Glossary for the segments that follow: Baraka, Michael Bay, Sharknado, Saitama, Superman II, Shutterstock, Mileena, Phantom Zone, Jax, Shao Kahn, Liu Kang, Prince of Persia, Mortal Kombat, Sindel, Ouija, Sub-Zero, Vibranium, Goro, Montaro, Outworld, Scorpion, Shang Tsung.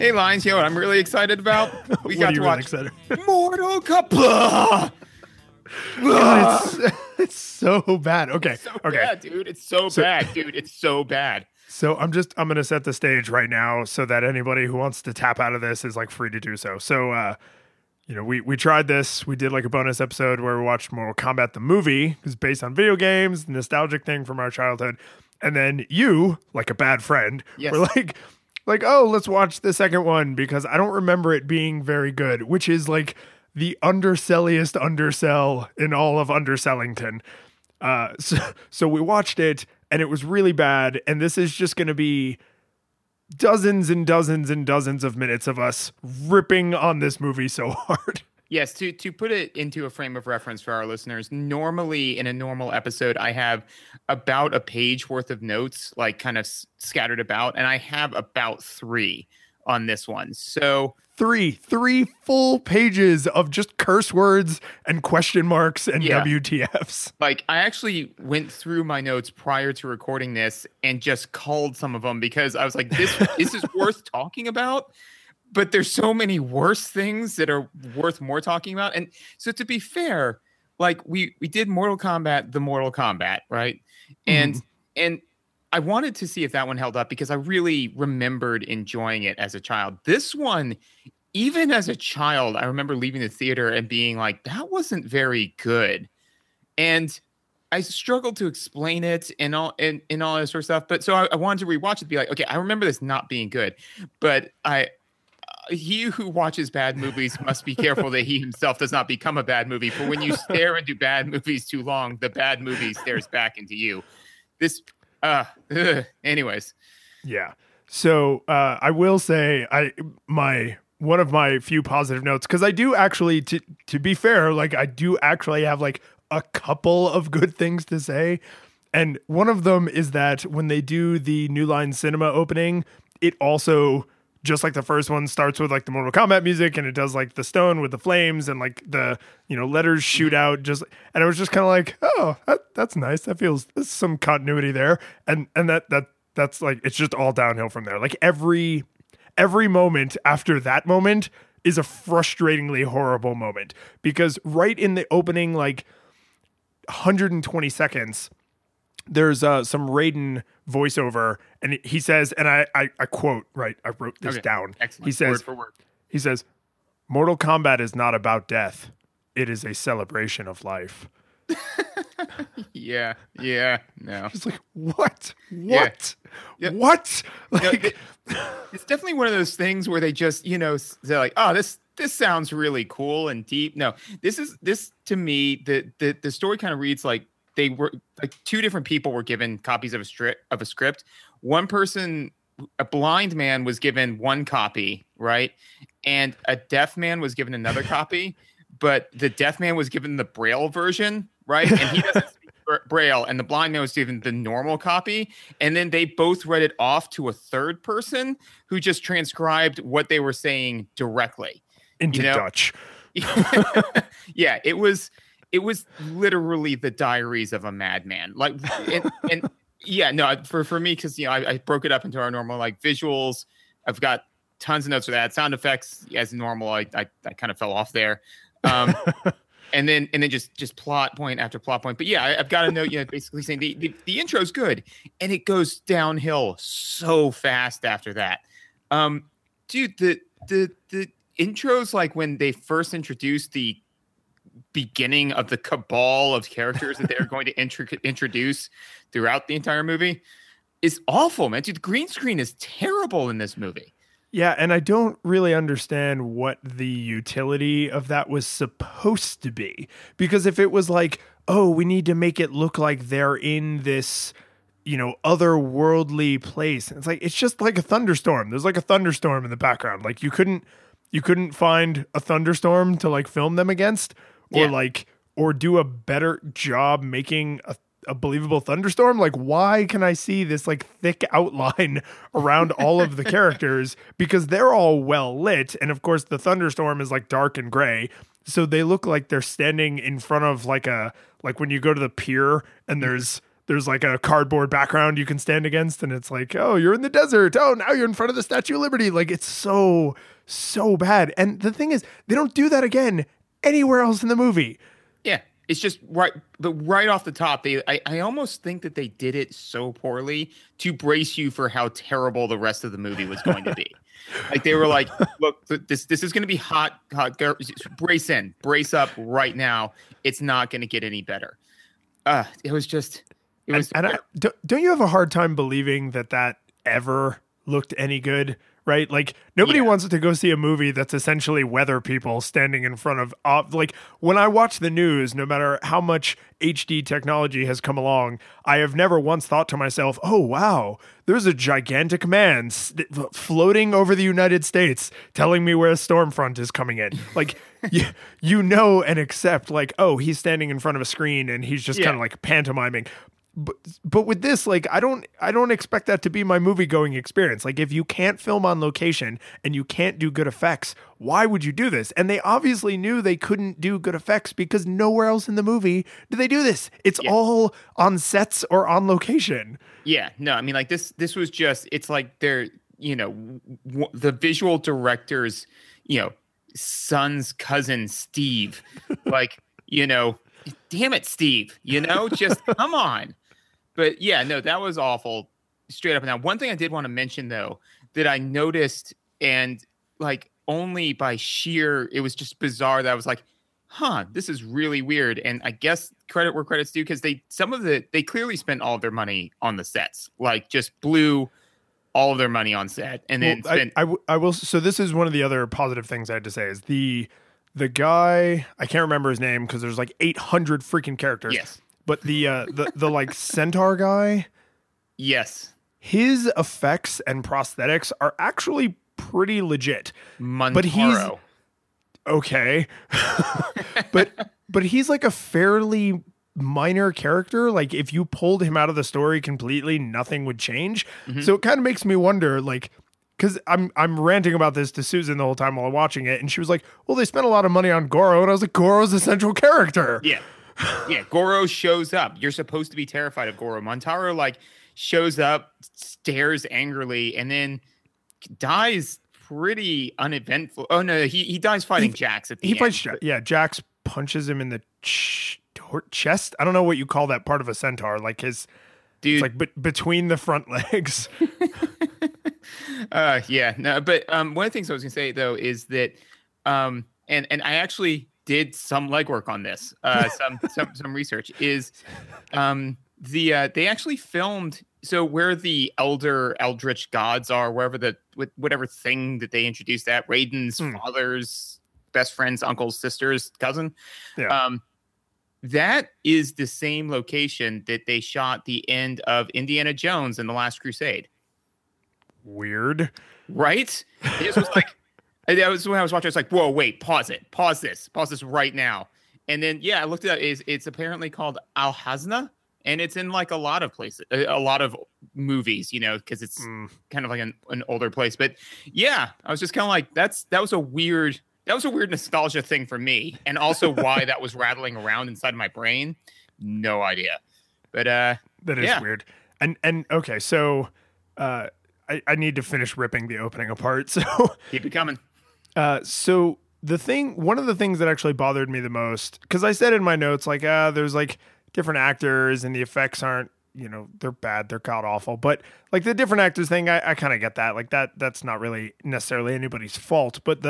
Hey, Lines, you know what I'm really excited about? We got to watch Mortal Kombat. It's so bad. Okay. It's so bad, dude. It's so, bad, dude. It's so bad. So I'm going to set the stage right now so that anybody who wants to tap out of this is like free to do so. So, we tried this. We did like a bonus episode where we watched Mortal Kombat, the movie. It was based on video games, nostalgic thing from our childhood. And then you, like a bad friend, were like... oh, let's watch the second one because I don't remember it being very good, which is like the underselliest undersell in all of Undersellington. So we watched it and it was really bad. And this is just going to be dozens and dozens and dozens of minutes of us ripping on this movie so hard. Yes, to put it into a frame of reference for our listeners, normally in a normal episode, I have about a page worth of notes, like kind of scattered about, and I have about 3 on this one. So three full pages of just curse words and question marks and WTFs. Like I actually went through my notes prior to recording this and just called some of them because I was like, this is worth talking about. But there's so many worse things that are worth more talking about. And so to be fair, like we did Mortal Kombat, the Mortal Kombat, right? And I wanted to see if that one held up because I really remembered enjoying it as a child. This one, even as a child, I remember leaving the theater and being like, that wasn't very good. And I struggled to explain it and all that sort of stuff. But so I wanted to rewatch it and be like, okay, I remember this not being good. But he who watches bad movies must be careful that he himself does not become a bad movie. For when you stare into bad movies too long, the bad movie stares back into you. Anyways. Yeah. So I will say one of my few positive notes, because I do actually, to be fair, like I do actually have like a couple of good things to say. And one of them is that when they do the New Line Cinema opening, it also... just like the first one starts with like the Mortal Kombat music and it does like the stone with the flames and like the, letters shoot out and I was just kind of like, oh, that's nice. That feels, there's some continuity there. And that's like, it's just all downhill from there. Like every moment after that moment is a frustratingly horrible moment because right in the opening, like 120 seconds, there's some Raiden voiceover, and he says, and I quote, right? I wrote this down. Excellent. He says, word for word. He says, Mortal Kombat is not about death. It is a celebration of life. Yeah, no. It's like, what? Yeah. Yep. What? Like, it's definitely one of those things where they just, they're like, oh, this sounds really cool and deep. No, this to me, the story kind of reads like, they were like 2 different people were given copies of a script. One person, a blind man, was given 1 copy, right? And a deaf man was given another copy, but the deaf man was given the Braille version, right? And he doesn't speak Braille, and the blind man was given the normal copy. And then they both read it off to a third person who just transcribed what they were saying directly into Dutch. Yeah, it was literally the diaries of a madman. Like, and yeah, no, for me, because, I broke it up into our normal, like, visuals. I've got tons of notes for that. Sound effects, as normal, I kind of fell off there. And then just plot point after plot point. But yeah, I've got a note, basically saying the intro's good. And it goes downhill so fast after that. Dude, the intro's, like, when they first introduced the beginning of the cabal of characters that they're going to introduce throughout the entire movie is awful, man. Dude, the green screen is terrible in this movie. Yeah, and I don't really understand what the utility of that was supposed to be. Because if it was like, oh, we need to make it look like they're in this, otherworldly place. It's like, it's just like a thunderstorm. There's like a thunderstorm in the background. Like you couldn't you couldn't find a thunderstorm to like film them against, or like, or do a better job making a believable thunderstorm. Like, why can I see this like thick outline around all of the characters? Because they're all well lit. And of course the thunderstorm is like dark and gray. So they look like they're standing in front of like a, like when you go to the pier and there's like a cardboard background you can stand against, and it's like, oh, you're in the desert. Oh, now you're in front of the Statue of Liberty. Like, it's so, so bad. And the thing is, they don't do that again anywhere else in the movie. Yeah, it's just right, but right off the top, I almost think that they did it so poorly to brace you for how terrible the rest of the movie was going to be. Like, they were like, look, this is going to be hot. Brace up right now. It's not going to get any better. It was just... And don't you have a hard time believing that ever looked any good, right? Like, nobody wants to go see a movie that's essentially weather people standing in front of, like, when I watch the news, no matter how much HD technology has come along, I have never once thought to myself, oh, wow, there's a gigantic man floating over the United States telling me where a storm front is coming in. Like, you know and accept, like, oh, he's standing in front of a screen and he's just kind of, like, pantomiming. But with this, like, I don't expect that to be my movie going experience. Like, if you can't film on location and you can't do good effects, why would you do this? And they obviously knew they couldn't do good effects because nowhere else in the movie do they do this. It's all on sets or on location. Yeah, no, I mean, like, this was just, it's like they're, you know, the visual director's, you know, son's cousin Steve, like, you know, damn it, Steve, you know, just come on. But yeah, no, that was awful, straight up and down. One thing I did want to mention, though, that I noticed, and like only by sheer, it was just bizarre that I was like, huh, this is really weird. And I guess credit where credit's due, because they clearly spent all of their money on the sets, like just blew all of their money on set. And then I will. So this is one of the other positive things I had to say is the guy, I can't remember his name because there's like 800 freaking characters. Yes. But the like centaur guy, yes, his effects and prosthetics are actually pretty legit. Montaro. But he's okay, but he's like a fairly minor character. Like, if you pulled him out of the story completely, nothing would change. Mm-hmm. So it kind of makes me wonder, like, because I'm ranting about this to Susan the whole time while I'm watching it, and she was like, "Well, they spent a lot of money on Goro," and I was like, "Goro's a central character." Yeah. Yeah, Goro shows up. You're supposed to be terrified of Goro. Montaro, like, shows up, stares angrily, and then dies pretty uneventful. Oh, no, he dies fighting Jax at the end. He fights Jax. Yeah, Jax punches him in the chest. I don't know what you call that part of a centaur. Like, his... Dude. It's like between the front legs. Yeah, no, but one of the things I was going to say, though, is that... And I actually... did some legwork on this, some research, is they actually filmed, so where the eldritch gods are, wherever whatever thing that they introduced, that Raiden's father's best friend's uncle's sister's cousin, that is the same location that they shot the end of Indiana Jones and the Last Crusade. Weird, right? This was like... That was when I was watching. I was like, "Whoa, wait, pause it, pause this right now." And then, I looked it up. It's apparently called Al Hazna, and it's in like a lot of places, a lot of movies, you know, because it's kind of like an older place. But yeah, I was just kind of like, that was a weird nostalgia thing for me, and also why that was rattling around inside my brain, no idea. But that is weird. And okay, so I need to finish ripping the opening apart. So keep it coming. So one of the things that actually bothered me the most, because I said in my notes, like, there's like different actors and the effects aren't, you know, they're bad, they're god awful. But like the different actors thing, I kind of get that. Like that's not really necessarily anybody's fault. But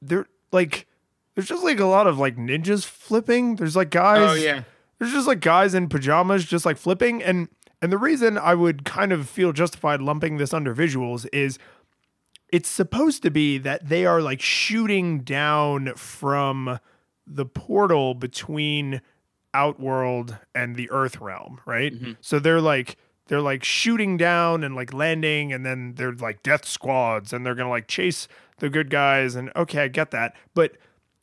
there's just like a lot of like ninjas flipping. There's like guys. Oh yeah. There's just like guys in pajamas just like flipping. And the reason I would kind of feel justified lumping this under visuals is, it's supposed to be that they are like shooting down from the portal between Outworld and the Earth realm, right? Mm-hmm. So they're like they're like shooting down and like landing, and then they're like death squads, and they're gonna like chase the good guys. And okay, I get that, but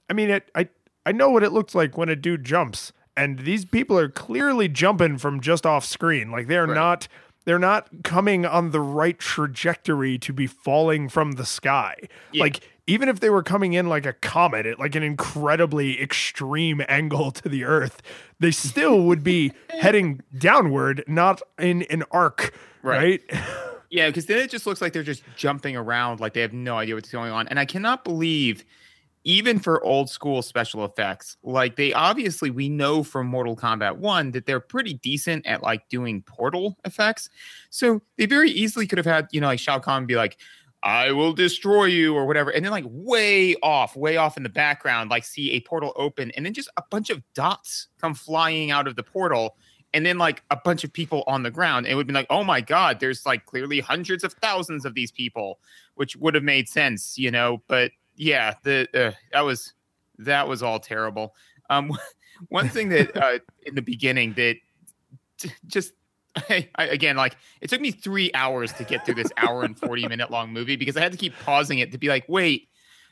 I mean, I know what it looks like when a dude jumps, and these people are clearly jumping from just off screen. Like they're right. not. They're not coming on the right trajectory to be falling from the sky. Yeah. Like, even if they were coming in like a comet at like an incredibly extreme angle to the earth, they still would be heading downward, not in an arc, right? Yeah, because then it just looks like they're just jumping around like they have no idea what's going on. And I cannot believe, even for old school special effects, like they obviously, we know from Mortal Kombat 1 that they're pretty decent at like doing portal effects. So they very easily could have had, you know, like Shao Kahn be like, I will destroy you or whatever. And then like way off in the background, like see a portal open and then just a bunch of dots come flying out of the portal. And then like a bunch of people on the ground. It would be like, oh my God, there's like clearly hundreds of thousands of these people, which would have made sense, you know, but yeah, that was all terrible. One thing that in the beginning that I, again, like it took me 3 hours to get through this hour and 40 minute long movie because I had to keep pausing it to be like, wait,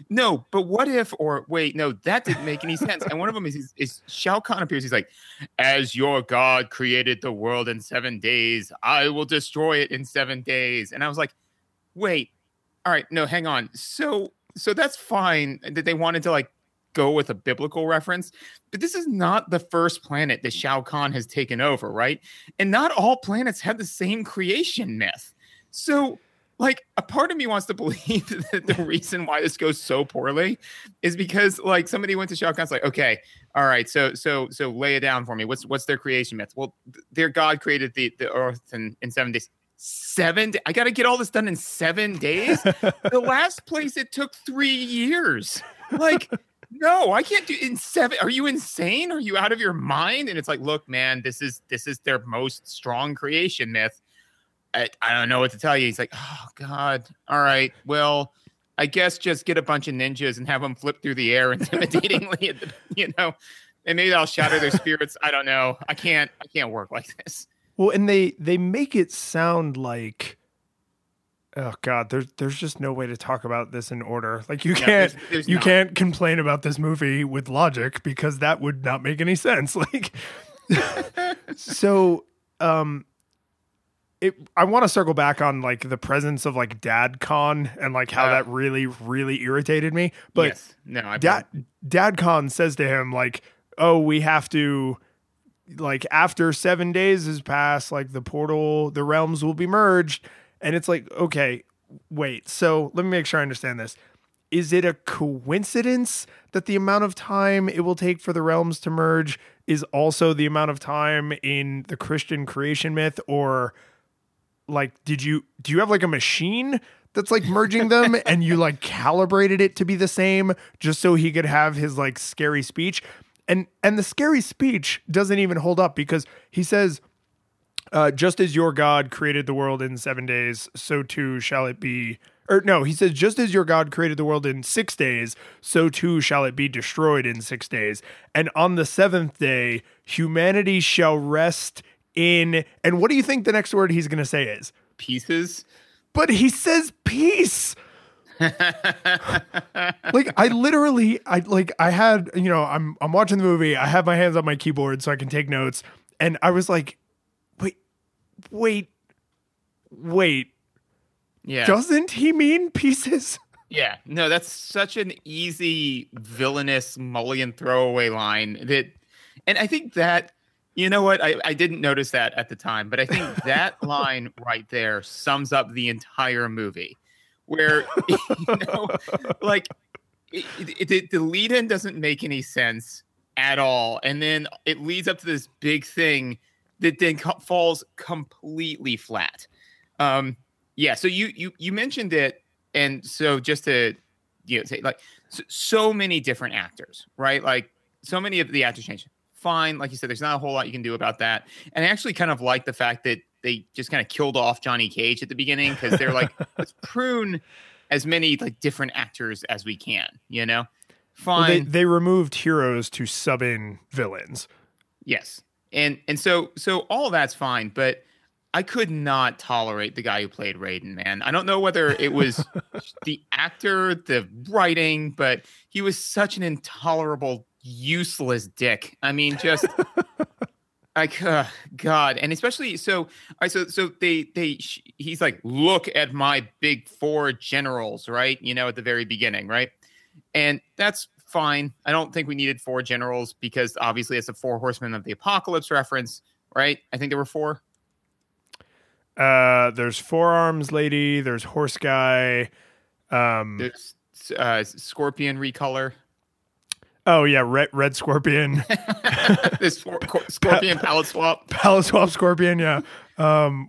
no, but what if, or wait, no, that didn't make any sense. And one of them is Shao Kahn appears. He's like, as your God created the world in 7 days, I will destroy it in 7 days. And I was like, wait, all right, no, hang on. So that's fine that they wanted to like go with a biblical reference, but this is not the first planet that Shao Kahn has taken over, right? And not all planets have the same creation myth. So like a part of me wants to believe that the reason why this goes so poorly is because like somebody went to Shao Kahn's like, okay, all right, so lay it down for me. What's their creation myth? Well, their God created the earth in 7 days. 7 days. I got to get all this done in 7 days. The last place it took 3 years. Like, no, I can't do in 7. Are you insane? Are you out of your mind? And it's like, look, man, this is their most strong creation myth. I don't know what to tell you. He's like, oh God. All right. Well, I guess just get a bunch of ninjas and have them flip through the air intimidatingly, you know, and maybe I'll shatter their spirits. I don't know. I can't work like this. Well, and they make it sound like, oh God, there's just no way to talk about this in order. Like you can't can't complain about this movie with logic because that would not make any sense. Like, so I want to circle back on like the presence of like Dad Con and like how that really, really irritated me. But yes. No, Dad Con says to him like, oh, we have to. Like after 7 days has passed, like the realms will be merged. And it's like, okay, wait. So let me make sure I understand this. Is it a coincidence that the amount of time it will take for the realms to merge is also the amount of time in the Christian creation myth? Or like, do you have like a machine that's like merging them and you like calibrated it to be the same just so he could have his like scary speech? And the scary speech doesn't even hold up because he says, just as your God created the world in 7 days, so too shall it be. Or no, he says, just as your God created the world in 6 days, so too shall it be destroyed in 6 days. And on the seventh day, humanity shall rest in. And what do you think the next word he's going to say is? Pieces. But he says peace. Like I had, you know, I'm watching the movie. I have my hands on my keyboard so I can take notes. And I was like, wait. Yeah. Doesn't he mean pieces? Yeah. No, that's such an easy villainous mullion throwaway line and I think that, you know what? I didn't notice that at the time, but I think that line right there sums up the entire movie. Where, you know, like the lead in doesn't make any sense at all. And then it leads up to this big thing that then falls completely flat. So you mentioned it. And so just to, you know, say like so many different actors, right? Like so many of the actors change. Fine. Like you said, there's not a whole lot you can do about that. And I actually kind of like the fact that they just kind of killed off Johnny Cage at the beginning because they're like, let's prune as many like different actors as we can, you know? Fine. Well, they removed heroes to sub in villains. Yes. And so all that's fine. But I could not tolerate the guy who played Raiden, man. I don't know whether it was the actor, the writing, but he was such an intolerable, useless dick. I mean, just like, God. And especially, he's like, look at my big four generals, right? You know, at the very beginning, right? And that's fine. I don't think we needed four generals because obviously it's a Four Horsemen of the Apocalypse reference, right? I think there were four. There's Forearms Lady, there's Horse Guy, there's Scorpion Recolor. Oh yeah, Red Scorpion. This Scorpion Palette Swap. Palette Swap Scorpion, yeah.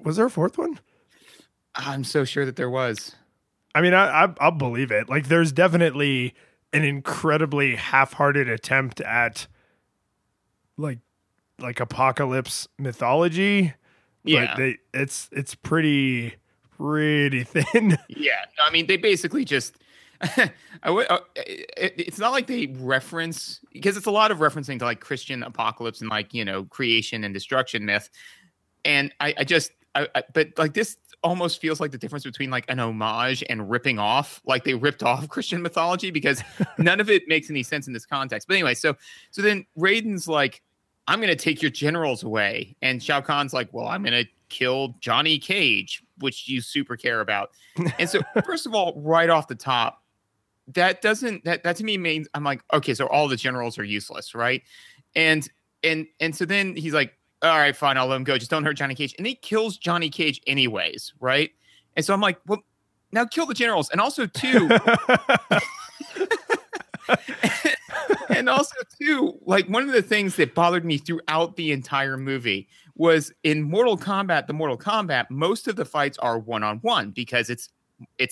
Was there a fourth one? I'm so sure that there was. I mean, I'll believe it. Like, there's definitely an incredibly half-hearted attempt at like apocalypse mythology. Yeah, but it's pretty thin. Yeah, I mean, they basically just. It's not like they reference, because it's a lot of referencing to like Christian apocalypse and like, you know, creation and destruction myth, and but like this almost feels like the difference between like an homage and ripping off. Like they ripped off Christian mythology because none of it makes any sense in this context. But anyway, so then Raiden's like, I'm going to take your generals away. And Shao Kahn's like, well, I'm going to kill Johnny Cage, which you super care about. And so, first of all, right off the top, that to me means I'm like, okay, so all the generals are useless, right? And so then he's like, all right, fine, I'll let him go. Just don't hurt Johnny Cage. And he kills Johnny Cage anyways, right? And so I'm like, well, now kill the generals. And also, too... And also, too, like one of the things that bothered me throughout the entire movie was in Mortal Kombat, most of the fights are one-on-one because it's a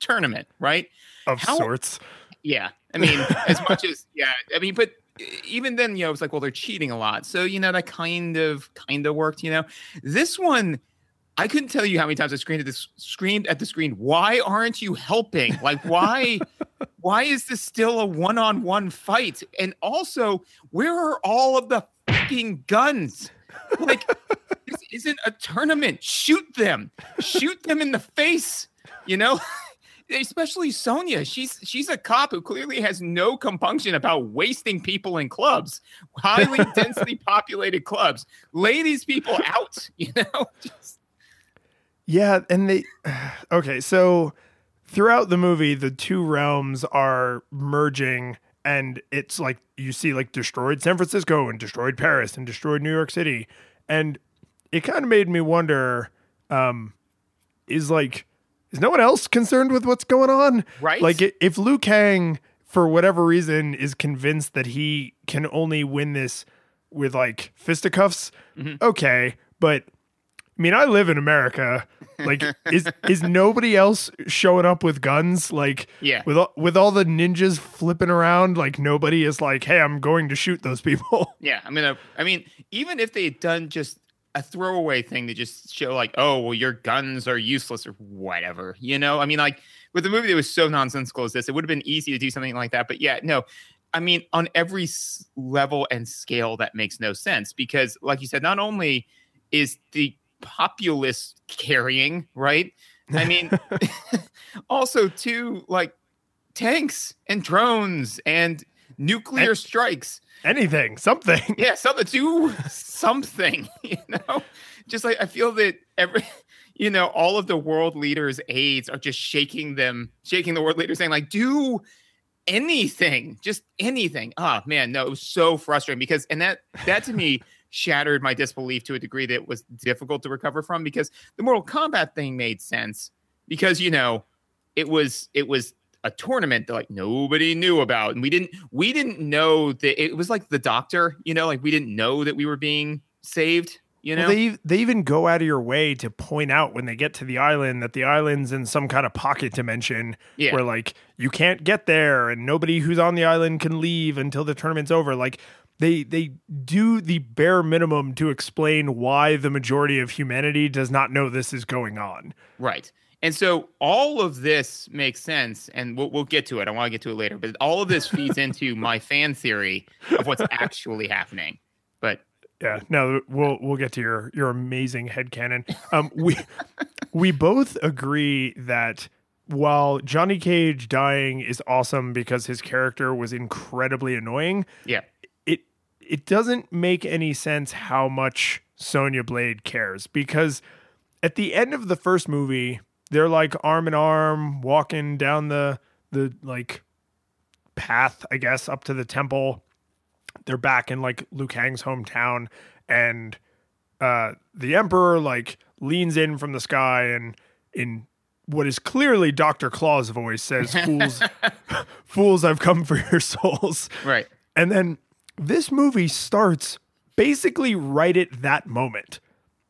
tournament, right? Of sorts. Yeah. I mean, as much as, yeah. I mean, but even then, you know, it's like, well, they're cheating a lot. So, you know, that kind of worked, you know. This one, I couldn't tell you how many times I screamed at the screen, why aren't you helping? Like, why... Why is this still a one-on-one fight? And also, where are all of the fucking guns? Like, this isn't a tournament. Shoot them in the face. You know, especially Sonya. She's a cop who clearly has no compunction about wasting people in clubs, highly densely populated clubs. Lay these people out. You know. Yeah, and they. Okay, so. Throughout the movie, the two realms are merging, and it's like you see like destroyed San Francisco and destroyed Paris and destroyed New York City. And it kind of made me wonder, is no one else concerned with what's going on? Right. Like if Liu Kang, for whatever reason, is convinced that he can only win this with like fisticuffs, okay, but... I mean, I live in America. Like, is nobody else showing up with guns? Like, yeah. With all the ninjas flipping around, like nobody is like, "Hey, I'm going to shoot those people." Yeah, I mean, even if they had done just a throwaway thing to just show, like, "Oh, well, your guns are useless" or whatever, you know. I mean, like with a movie that was so nonsensical as this, it would have been easy to do something like that. But yeah, no. I mean, on every level and scale, that makes no sense because, like you said, not only is the populist carrying, right? I mean, also too, like tanks and drones and nuclear strikes. Anything, something. Yeah, something, you know? Just like I feel that all of the world leaders' aides are just shaking the world leaders, saying like, do anything, just anything. Ah, man, no, it was so frustrating because, and that to me, shattered my disbelief to a degree that was difficult to recover from because the Mortal Kombat thing made sense because, you know, it was a tournament that like nobody knew about. And we didn't know that it was like the doctor, you know, like we didn't know that we were being saved, you know, well, they even go out of your way to point out when they get to the island that the island's in some kind of pocket dimension where like you can't get there and nobody who's on the island can leave until the tournament's over. Like, They do the bare minimum to explain why the majority of humanity does not know this is going on. Right. And so all of this makes sense, and we'll get to it. I want to get to it later. But all of this feeds into my fan theory of what's actually happening. But Yeah, no, we'll get to your amazing headcanon. We both agree that while Johnny Cage dying is awesome because his character was incredibly annoying, yeah, it doesn't make any sense how much Sonya Blade cares, because at the end of the first movie, they're like arm in arm walking down the like path, I guess, up to the temple. They're back in like Liu Kang's hometown, and the Emperor like leans in from the sky and in what is clearly Dr. Claw's voice says, fools, I've come for your souls. Right. And then this movie starts basically right at that moment.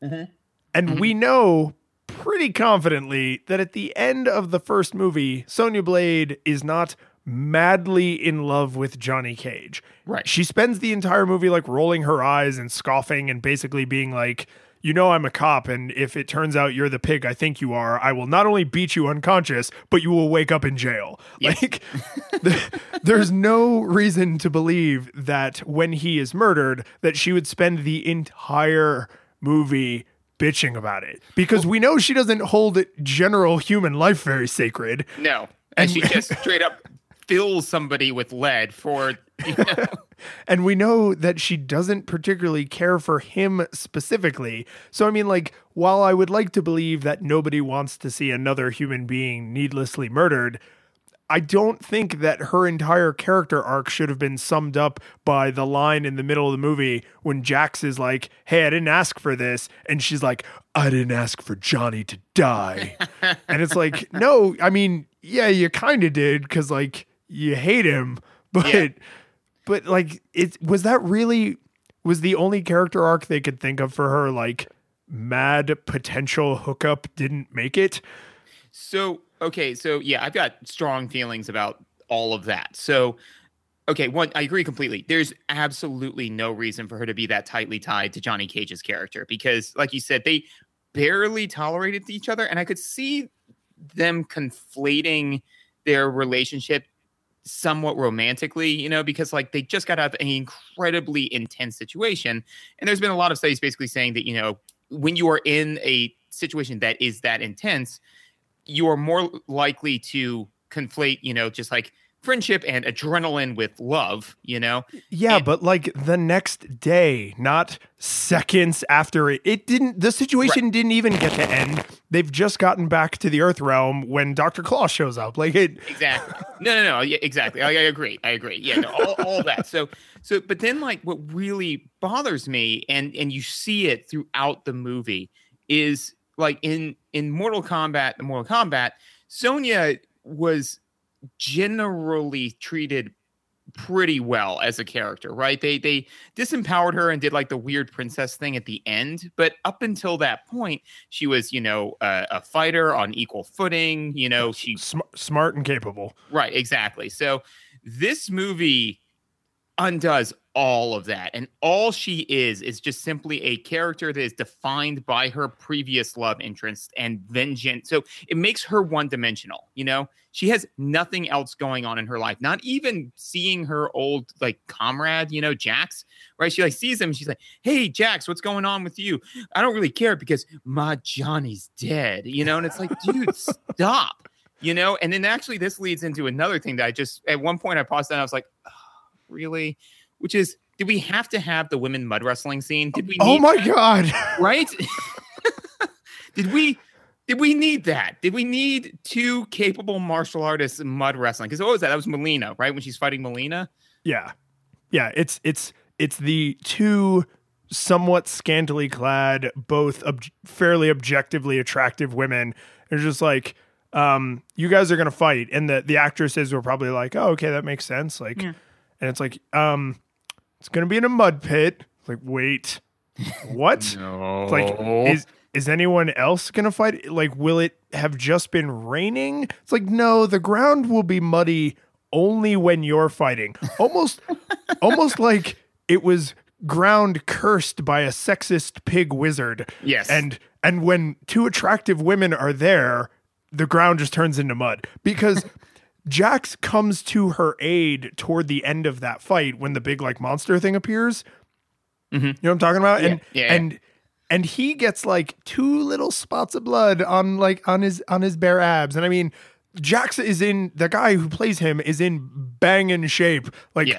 Mm-hmm. And we know pretty confidently that at the end of the first movie, Sonya Blade is not madly in love with Johnny Cage. Right. She spends the entire movie like rolling her eyes and scoffing and basically being like, you know, I'm a cop, and if it turns out you're the pig I think you are, I will not only beat you unconscious, but you will wake up in jail. Yes. Like, there's no reason to believe that when he is murdered, that she would spend the entire movie bitching about it. Because we know she doesn't hold general human life very sacred. No. And she just straight up fills somebody with lead for... You know. And we know that she doesn't particularly care for him specifically. So, I mean, like, while I would like to believe that nobody wants to see another human being needlessly murdered, I don't think that her entire character arc should have been summed up by the line in the middle of the movie when Jax is like, hey, I didn't ask for this. And she's like, I didn't ask for Johnny to die. And it's like, no, I mean, yeah, you kind of did, because, like, you hate him. But... yeah. But, like, was the only character arc they could think of for her, like, mad potential hookup didn't make it? So, yeah, I've got strong feelings about all of that. So, okay, one, I agree completely. There's absolutely no reason for her to be that tightly tied to Johnny Cage's character, because, like you said, they barely tolerated each other, and I could see them conflating their relationship somewhat romantically, you know, because like they just got out of an incredibly intense situation. And there's been a lot of studies basically saying that, you know, when you are in a situation that is that intense, you are more likely to conflate, you know, just like friendship and adrenaline with love, you know? Yeah, but like the next day, not seconds after the situation didn't even get to end. They've just gotten back to the Earth realm when Dr. Claw shows up. Like it. Exactly. No. Yeah, exactly. I agree. Yeah, no, all that. So, but then like what really bothers me, and you see it throughout the movie, is like in Mortal Kombat, Sonya was generally treated pretty well as a character, right? They disempowered her and did like the weird princess thing at the end, but up until that point, she was, you know, a fighter on equal footing. You know, she's smart and capable. Right, exactly. So this movie undoes all of that, and all she is just simply a character that is defined by her previous love interest and vengeance. So it makes her one-dimensional, you know? She has nothing else going on in her life, not even seeing her old, like, comrade, you know, Jax, right? She, like, sees him, and she's like, hey, Jax, what's going on with you? I don't really care because my Johnny's dead, you know? And it's like, dude, stop, you know? And then actually this leads into another thing that at one point I paused and I was like, oh, really? Which is, did we have to have the women mud wrestling scene? Did we? Oh my God. Right? Did we need that? Did we need two capable martial artists mud wrestling? Because what was that? That was Mileena, right? When she's fighting Mileena. Yeah. Yeah. It's the two somewhat scantily clad, both fairly objectively attractive women. They're just like, you guys are going to fight. And the actresses were probably like, oh, okay, that makes sense. Like, yeah. And it's like, it's going to be in a mud pit. It's like, wait, what? No. It's like, is anyone else going to fight? Like, will it have just been raining? It's like, no, the ground will be muddy only when you're fighting. Almost like it was ground cursed by a sexist pig wizard. Yes. And when two attractive women are there, the ground just turns into mud, because Jax comes to her aid toward the end of that fight when the big, like, monster thing appears. Mm-hmm. You know what I'm talking about? And he gets like two little spots of blood on his bare abs. And I mean, Jax is in, the guy who plays him is in banging shape. Like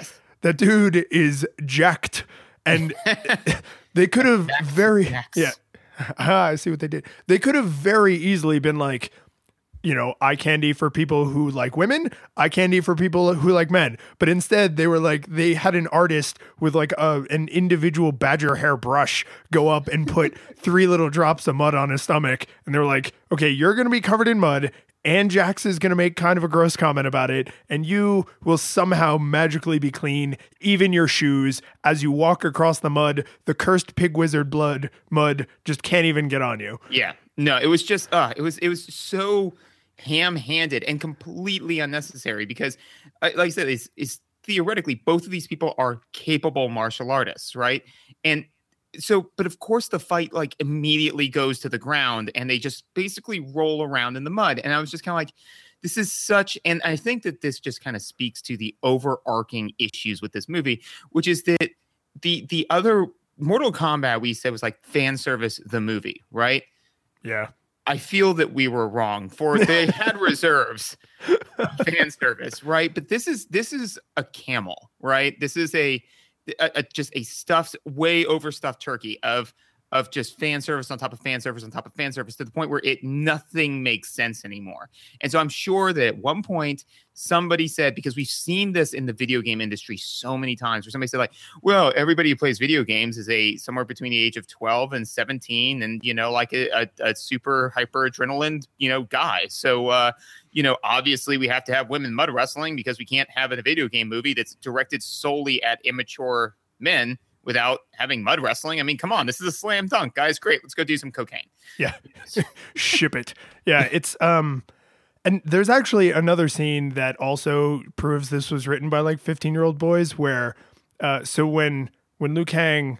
the dude is jacked, and they could have I see what they did. They could have very easily been like, you know, eye candy for people who like women, eye candy for people who like men. But instead, they were like, they had an artist with like an individual badger hair brush go up and put 3 little drops of mud on his stomach. And they were like, okay, you're going to be covered in mud, and Jax is going to make kind of a gross comment about it, and you will somehow magically be clean, even your shoes, as you walk across the mud. The cursed pig wizard mud just can't even get on you. Yeah. No, it was just, it was so ham-handed and completely unnecessary because, like I said, it's theoretically both of these people are capable martial artists, right? And so, but of course the fight like immediately goes to the ground and they just basically roll around in the mud. And I was just kind of like, this is such, and I think that this just kind of speaks to the overarching issues with this movie, which is that the other Mortal Kombat we said was like fan service the movie, right? Yeah. I feel that we were wrong, for they had reserves, fan service, right? But this is a camel, right? This is a stuffed, way overstuffed turkey of just fan service on top of fan service on top of fan service, to the point where nothing makes sense anymore. And so I'm sure that at one point somebody said, because we've seen this in the video game industry so many times, where somebody said like, well, everybody who plays video games is somewhere between the age of 12 and 17 and, you know, like a super hyper adrenaline, you know, guy. So, you know, obviously we have to have women mud wrestling because we can't have a video game movie that's directed solely at immature men without having mud wrestling. I mean, come on, this is a slam dunk, guys. Great. Let's go do some cocaine. Yeah. Ship it. Yeah. It's, and there's actually another scene that also proves this was written by like 15-year-old boys where, so when Liu Kang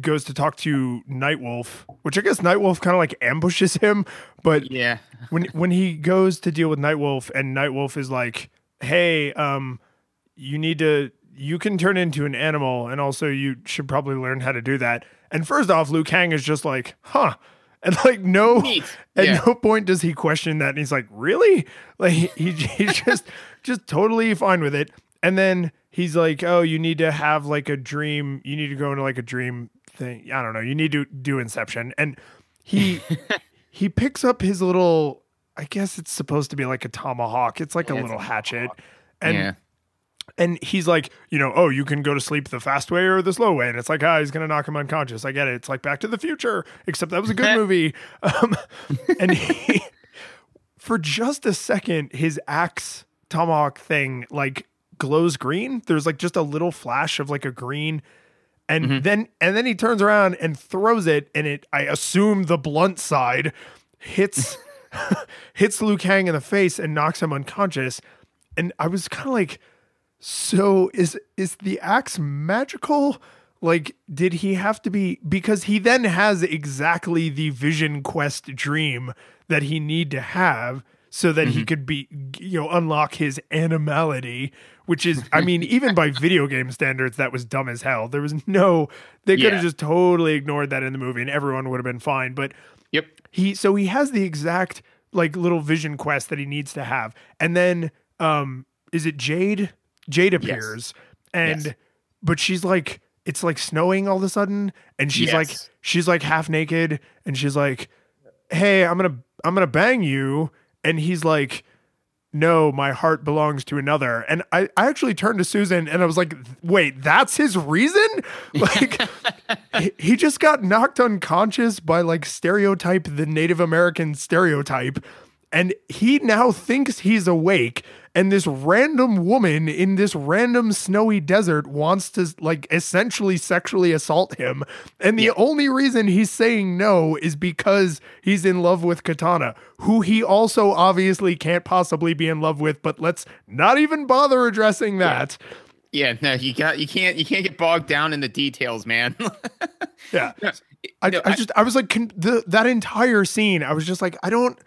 goes to talk to Nightwolf, which I guess Nightwolf kind of like ambushes him, but yeah, when he goes to deal with Nightwolf and Nightwolf is like, hey, you can turn into an animal, and also you should probably learn how to do that. And first off, Liu Kang is just like, huh. And like, no, at no point does he question that. And he's like, really? Like he's just totally fine with it. And then he's like, oh, you need to have like a dream. You need to go into like a dream thing. I don't know. You need to do Inception. And he picks up his little, I guess it's supposed to be like a tomahawk. It's like a little hatchet. And And he's like, you know, oh, you can go to sleep the fast way or the slow way. And it's like, he's going to knock him unconscious. I get it. It's like Back to the Future, except that was a good movie. And he, for just a second, his axe tomahawk thing, like, glows green. There's like just a little flash of like a green. And then he turns around and throws it. And it, I assume the blunt side, hits Liu Kang in the face and knocks him unconscious. And I was kind of like, so is the axe magical? Like, did he have to be, because he then has exactly the vision quest dream that he need to have so that he could be, you know, unlock his animality, which is, I mean, even by video game standards, that was dumb as hell. There was they could have just totally ignored that in the movie and everyone would have been fine. But he has the exact like little vision quest that he needs to have. And then, is it Jade? Jade appears but she's like, it's like snowing all of a sudden. And she's like half naked and she's like, hey, I'm going to bang you. And he's like, no, my heart belongs to another. And I actually turned to Susan and I was like, wait, that's his reason? Like he just got knocked unconscious by like the Native American stereotype. And he now thinks he's awake, and this random woman in this random snowy desert wants to like essentially sexually assault him. And the only reason he's saying no is because he's in love with Kitana, who he also obviously can't possibly be in love with, but let's not even bother addressing that. Yeah, no, you can't get bogged down in the details, man. I was like, that entire scene, I was just like, I don't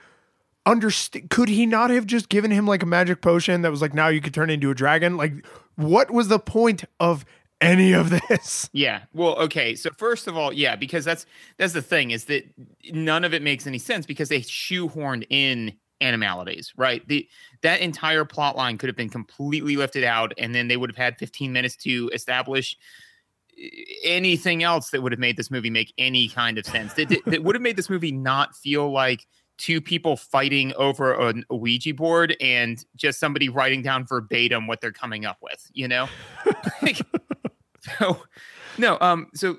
understand. Could he not have just given him like a magic potion that was like, now you could turn into a dragon? Like, what was the point of any of this. Yeah. Well, okay. So first of all, yeah, because that's the thing, is that none of it makes any sense because they shoehorned in animalities, right? That entire plot line could have been completely lifted out, and then they would have had 15 minutes to establish anything else that would have made this movie make any kind of sense. That would have made this movie not feel like two people fighting over an Ouija board and just somebody writing down verbatim what they're coming up with, you know? So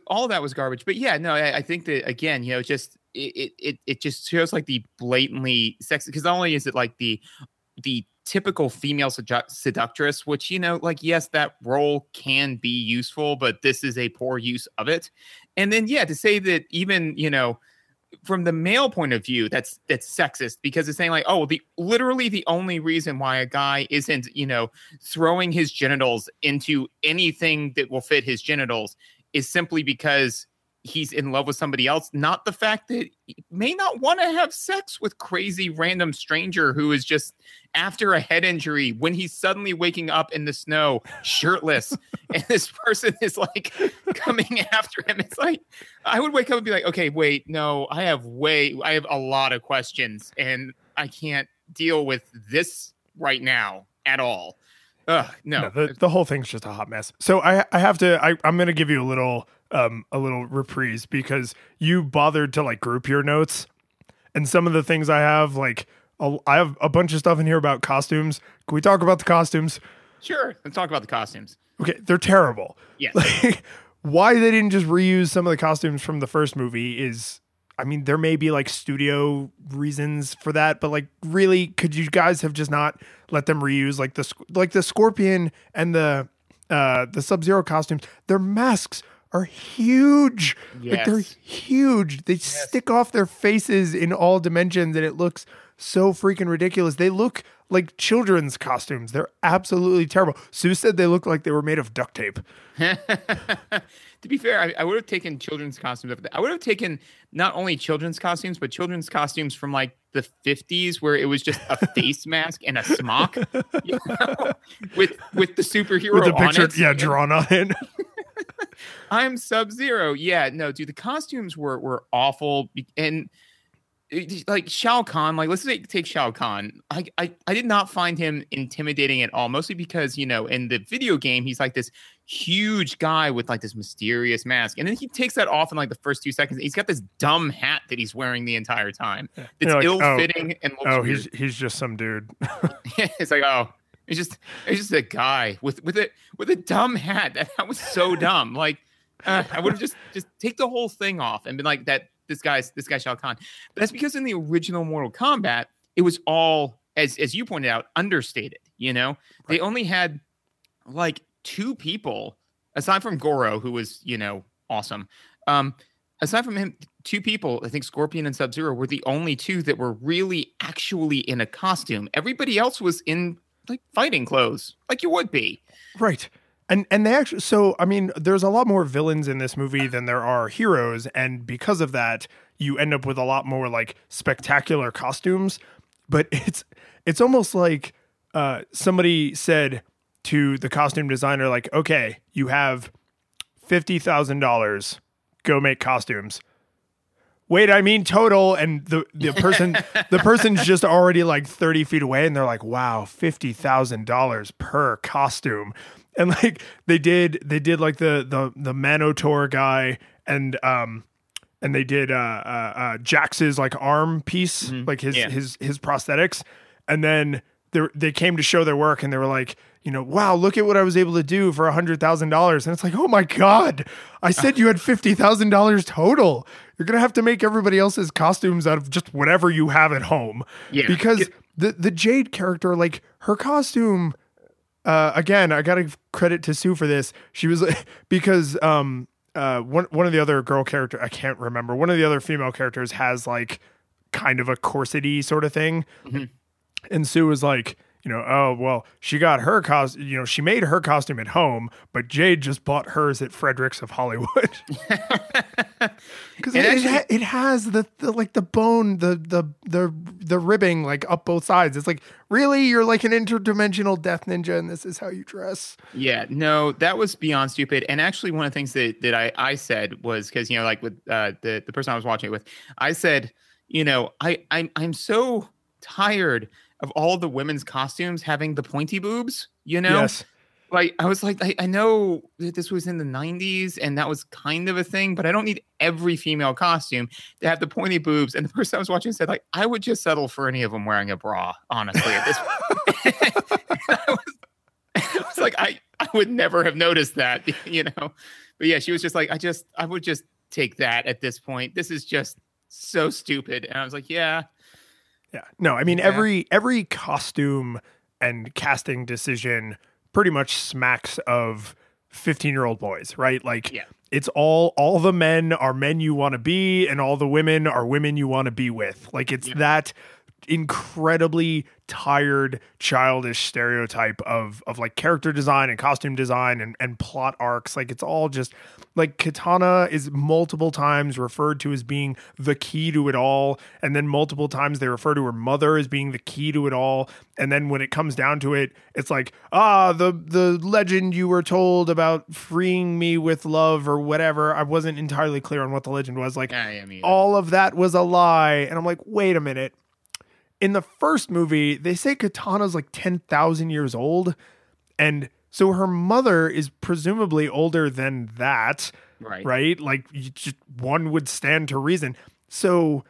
all that was garbage. But yeah, no, I think that, again, you know, just it just shows like the blatantly sexist, because not only is it like the typical female seductress, which, you know, like, yes, that role can be useful, but this is a poor use of it. And then, yeah, to say that even, you know, from the male point of view, that's sexist, because it's saying like, oh, literally the only reason why a guy isn't, you know, throwing his genitals into anything that will fit his genitals is simply because he's in love with somebody else, not the fact that he may not want to have sex with crazy random stranger who is just after a head injury when he's suddenly waking up in the snow shirtless and this person is like coming after him. It's like, I would wake up and be like, okay, wait, no, I have a lot of questions and I can't deal with this right now at all. The whole thing's just a hot mess. So I'm going to give you a little reprise because you bothered to like group your notes, and some of the things I have, like, I have a bunch of stuff in here about costumes. Can we talk about the costumes? Sure. Let's talk about the costumes. Okay. They're terrible. Yes. Like, why they didn't just reuse some of the costumes from the first movie is, I mean, there may be like studio reasons for that, but like, really, could you guys have just not let them reuse like the Scorpion and the Sub-Zero costumes? Their masks are huge. Yes. Like, they're huge. They stick off their faces in all dimensions, and it looks so freaking ridiculous. They look like children's costumes. They're absolutely terrible. Sue said they look like they were made of duct tape. To be fair, I would have taken children's costumes. I would have taken not only children's costumes, but children's costumes from like the 50s where it was just a face mask and a smock, you know, with the superhero with the picture, on it. Yeah, drawn on it. I'm Sub-Zero. Yeah, no, dude, the costumes were awful. And like Shao Kahn, like, let's take Shao Kahn. I did not find him intimidating at all, mostly because, you know, in the video game, he's like this huge guy with like this mysterious mask. And then he takes that off in like the first 2 seconds. He's got this dumb hat that he's wearing the entire time. It's, you know, like, ill-fitting and looks weird. He's just some dude. It's like, oh. It's just a guy with a dumb hat. That was so dumb. Like, I would have just take the whole thing off and been like, that this guy's Shao Kahn. But that's because in the original Mortal Kombat, it was all, as you pointed out, understated. You know, Right. They only had like two people aside from Goro, who was, you know, awesome. Aside from him, two people, I think Scorpion and Sub-Zero were the only two that were really actually in a costume. Everybody else was in like fighting clothes, like you would be. Right. And they actually, so, I mean, there's a lot more villains in this movie than there are heroes. And because of that, you end up with a lot more like spectacular costumes. But it's almost like somebody said to the costume designer, like, okay, you have $50,000, go make costumes. Wait, I mean total, and the person's just already like 30 feet away, and they're like, wow, $50,000 per costume. And like they did like the Manotaur guy, and they did Jax's like arm piece, like his prosthetics, and then they came to show their work, and they were like, you know, wow, look at what I was able to do for $100,000. And it's like, oh my God, I said you had $50,000 total. You're going to have to make everybody else's costumes out of just whatever you have at home. Yeah. Because the Jade character, like, her costume, again, I got to give credit to Sue for this. She was, because one of the other girl character, I can't remember, one of the other female characters has like kind of a corset-y sort of thing. Mm-hmm. And Sue was like, you know, oh, well, she got her costume, you know, she made her costume at home, but Jade just bought hers at Frederick's of Hollywood. Because it has the bone, the ribbing, like, up both sides. It's like, really? You're like an interdimensional death ninja and this is how you dress? Yeah, no, that was beyond stupid. And actually, one of the things that I said was, because, you know, like with the person I was watching it with, I said, you know, I'm so tired of all the women's costumes having the pointy boobs, you know? Yes. Like, I was like, I know that this was in the 90s and that was kind of a thing, but I don't need every female costume to have the pointy boobs. And the person I was watching said, like, I would just settle for any of them wearing a bra, honestly, at this point. I was like, I would never have noticed that, you know? But yeah, she was just like, I would just take that at this point. This is just so stupid. And I was like, yeah. Yeah. No, I mean, yeah. every costume and casting decision pretty much smacks of 15-year-old boys, right? Like, yeah. It's all the men are men you want to be, and all the women are women you want to be with. Like, it's that incredibly tired, childish stereotype of like character design and costume design and plot arcs. Like, it's all just like, Kitana is multiple times referred to as being the key to it all, and then multiple times they refer to her mother as being the key to it all, and then when it comes down to it, it's like, the legend you were told about freeing me with love or whatever. I wasn't entirely clear on what the legend was, like, all of that was a lie. And I'm like, wait a minute. In the first movie, they say Kitana's like 10,000 years old, and so her mother is presumably older than that, right? Like, one would stand to reason. So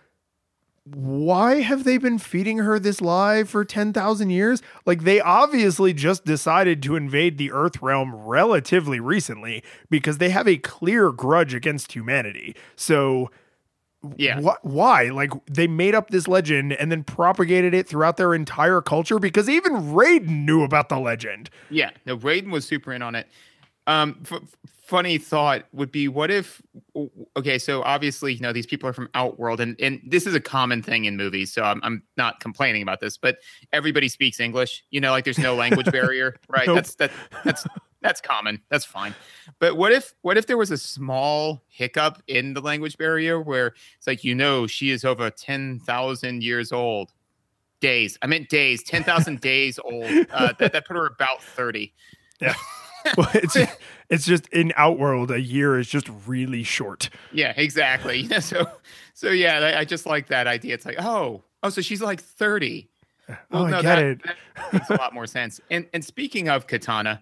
why have they been feeding her this lie for 10,000 years? Like, they obviously just decided to invade the Earth realm relatively recently because they have a clear grudge against humanity. So... yeah. Why? Like, they made up this legend and then propagated it throughout their entire culture, because even Raiden knew about the legend. Yeah. No, Raiden was super in on it. Funny thought would be, what if, okay, so obviously, you know, these people are from Outworld, and this is a common thing in movies, so I'm not complaining about this, but everybody speaks English, you know, like, there's no language barrier, right? Nope. That's common. That's fine. But what if there was a small hiccup in the language barrier where it's like, you know, she is over 10,000 years old. Days. I meant days. 10,000 days old. That put her about 30. Yeah. Well, it's just, in Outworld, a year is just really short. Yeah, exactly. Yeah, so yeah, I just like that idea. It's like, oh, so she's like 30. Well, I get it. That makes a lot more sense. And speaking of Kitana,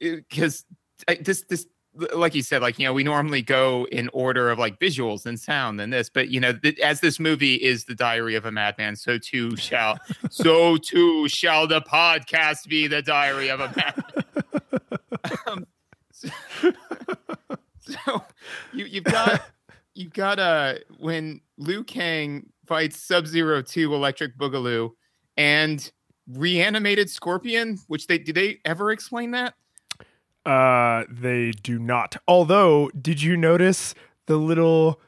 because this, like you said, like, you know, we normally go in order of like visuals and sound and this, but, you know, as this movie is the diary of a madman, so too shall the podcast be the diary of a madman. So you've got when Liu Kang fights Sub-Zero 2 Electric Boogaloo and reanimated Scorpion, which did they ever explain that? They do not. Although, did you notice the little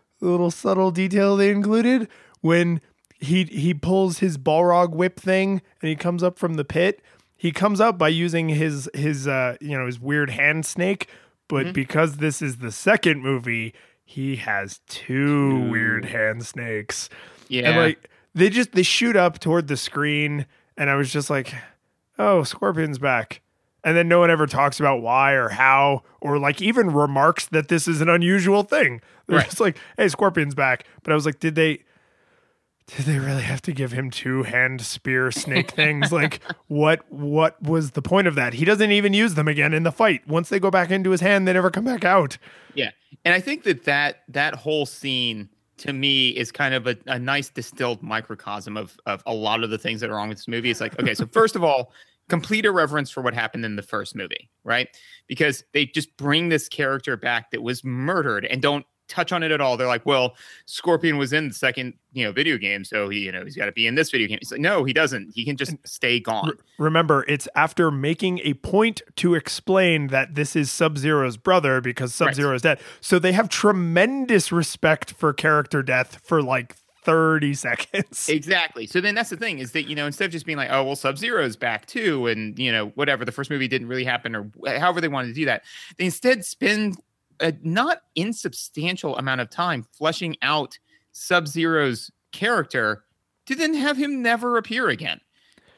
subtle detail they included when he pulls his Balrog whip thing and he comes up from the pit? He comes up by using his you know, his weird hand snake, but because this is the second movie, he has two weird hand snakes. Yeah, and like they shoot up toward the screen. And I was just like, oh, Scorpion's back. And then no one ever talks about why or how, or like even remarks that this is an unusual thing. They're just like, hey, Scorpion's back. But I was like, did they really have to give him two hand spear snake things? Like, what was the point of that? He doesn't even use them again in the fight. Once they go back into his hand, they never come back out. Yeah. And I think that whole scene, to me, is kind of a nice distilled microcosm of a lot of the things that are wrong with this movie. It's like, okay, so first of all, complete irreverence for what happened in the first movie, right? Because they just bring this character back that was murdered and don't touch on it at all. They're like, well, Scorpion was in the second, you know, video game, so he, you know, he's got to be in this video game. It's like, no, he doesn't. He can just stay gone. Remember, it's after making a point to explain that this is Sub-Zero's brother because Sub-Zero is dead. So they have tremendous respect for character death for like 30 seconds. Exactly. So then that's the thing is that, you know, instead of just being like, oh, well, Sub-Zero is back too, and, you know, whatever, the first movie didn't really happen, or however they wanted to do that, they instead spend a not insubstantial amount of time fleshing out Sub-Zero's character to then have him never appear again.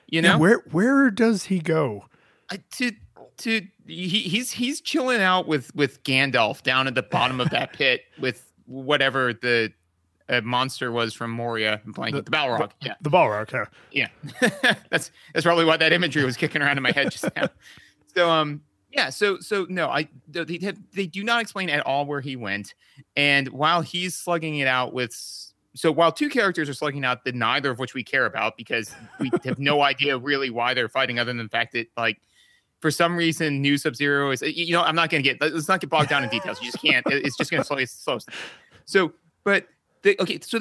You know, yeah, where does he go? He's chilling out with Gandalf down at the bottom of that pit with whatever the monster was from Moria, and playing the Balrog. The Balrog. Yeah. that's probably why that imagery was kicking around in my head just now. They do not explain at all where he went. And while he's slugging it out with, so while two characters are slugging out, that neither of which we care about because we have no idea really why they're fighting, other than the fact that, like, for some reason, new Sub-Zero is, you know, let's not get bogged down in details. You just can't. It's just going to slow. So they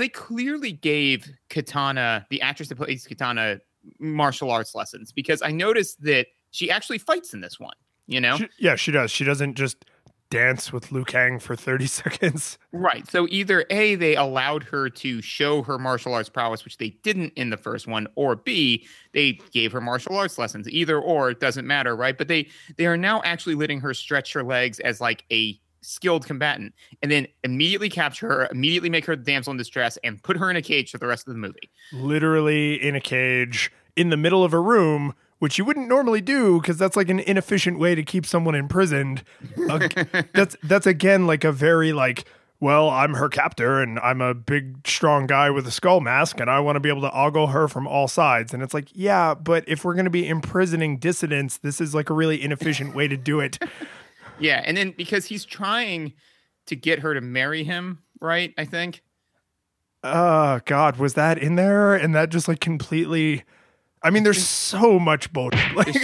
clearly gave Kitana, the actress that plays Kitana, martial arts lessons, because I noticed that she actually fights in this one. You know, she does. She doesn't just dance with Liu Kang for 30 seconds. Right. So either A, they allowed her to show her martial arts prowess, which they didn't in the first one, or B, they gave her martial arts lessons. Either or, it doesn't matter, right? But they are now actually letting her stretch her legs as like a skilled combatant, and then immediately capture her, immediately make her the damsel in distress, and put her in a cage for the rest of the movie. Literally in a cage in the middle of a room, which you wouldn't normally do because that's like an inefficient way to keep someone imprisoned. That's again like a very like, well, I'm her captor and I'm a big strong guy with a skull mask and I want to be able to ogle her from all sides. And it's like, yeah, but if we're going to be imprisoning dissidents, this is like a really inefficient way to do it. Yeah, and then because he's trying to get her to marry him, right, I think? God, was that in there? And that just like completely... I mean, there's so much bullshit. Like,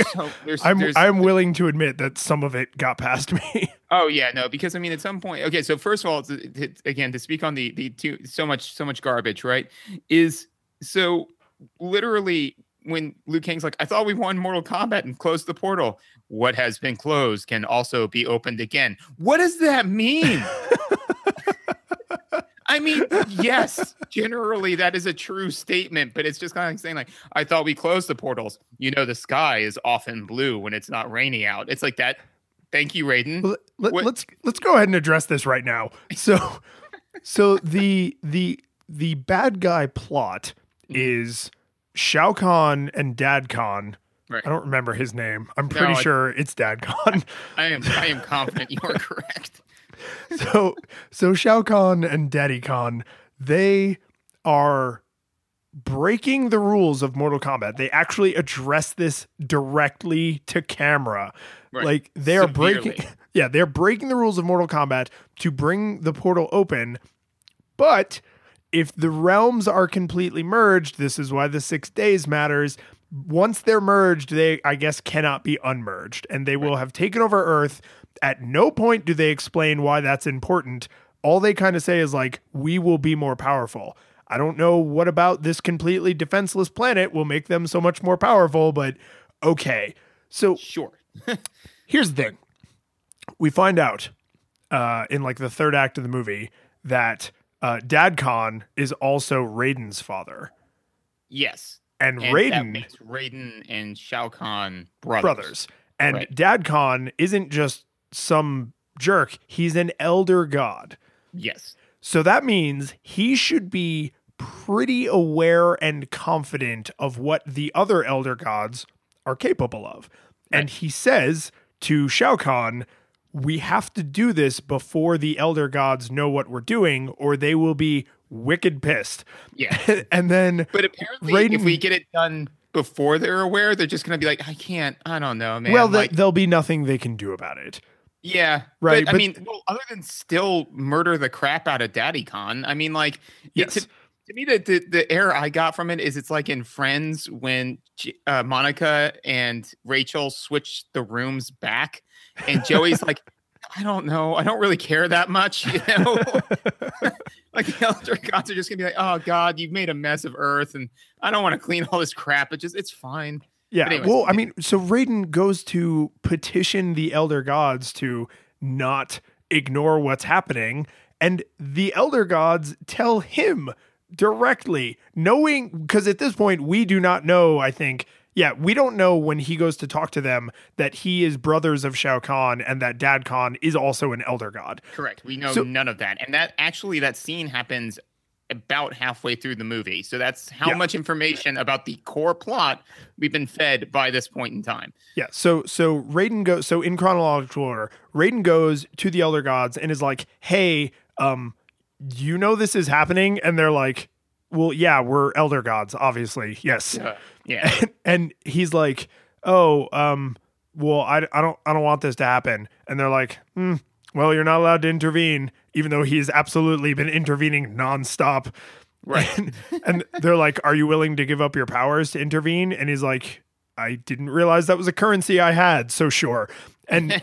I'm willing to admit that some of it got past me. Oh yeah, no, because I mean, at some point, okay. So first of all, again, to speak on the two, so much garbage, right? Is so literally when Liu Kang's like, I thought we won Mortal Kombat and closed the portal. What has been closed can also be opened again. What does that mean? I mean, yes, generally that is a true statement, but it's just kind of like saying like, I thought we closed the portals. You know, the sky is often blue when it's not rainy out. It's like that. Thank you, Raiden. Let's go ahead and address this right now. So, the bad guy plot is Shao Kahn and Dad Kahn. Right. I don't remember his name. I'm pretty sure it's Dad Kahn. I am confident you are correct. So Shao Kahn and Daddy Kahn, they are breaking the rules of Mortal Kombat. They actually address this directly to camera. Right. Like they are they're breaking the rules of Mortal Kombat to bring the portal open. But if the realms are completely merged, this is why the 6 days matters. Once they're merged, they, I guess, cannot be unmerged, and they will have taken over Earth. At no point do they explain why that's important. All they kind of say is like, we will be more powerful. I don't know what about this completely defenseless planet will make them so much more powerful, but okay. So sure. Here's the thing. We find out in like the third act of the movie that Dad Kahn is also Raiden's father. Yes. And Raiden makes Raiden and Shao Kahn brothers. And right. Dad Kahn isn't just some jerk. He's an elder god. Yes. So that means he should be pretty aware and confident of what the other elder gods are capable of. Right. And he says to Shao Kahn, we have to do this before the elder gods know what we're doing, or they will be wicked pissed. Yeah. And then, but apparently if we get it done before they're aware, they're just going to be like, I don't know, man. Well, there'll be nothing they can do about it. Yeah. Right. But, I mean, well, other than still murder the crap out of Daddy Kahn, I mean, like, yes. To me, the error I got from it is it's like in Friends when Monica and Rachel switch the rooms back and Joey's like, I don't know. I don't really care that much, you know? Like the elder gods are just going to be like, oh, God, you've made a mess of Earth, and I don't want to clean all this crap. It's fine. Yeah. Anyways, well, I mean, so Raiden goes to petition the elder gods to not ignore what's happening, and the elder gods tell him, directly, knowing, because at this point we do not know, I think, we don't know when he goes to talk to them that he is brothers of Shao Kahn and that Dad Kahn is also an elder god. Correct. We know none of that. And that actually, that scene happens about halfway through the movie. So that's how much information about the core plot we've been fed by this point in time. Yeah. So Raiden goes, so in chronological order, Raiden goes to the elder gods and is like, hey, you know this is happening? And they're like, well, yeah, we're elder gods, obviously. Yes. Yeah. And he's like, oh, well, I don't want this to happen. And they're like, well, you're not allowed to intervene, even though he's absolutely been intervening nonstop. Right. And they're like, are you willing to give up your powers to intervene? And he's like, I didn't realize that was a currency I had. So sure. And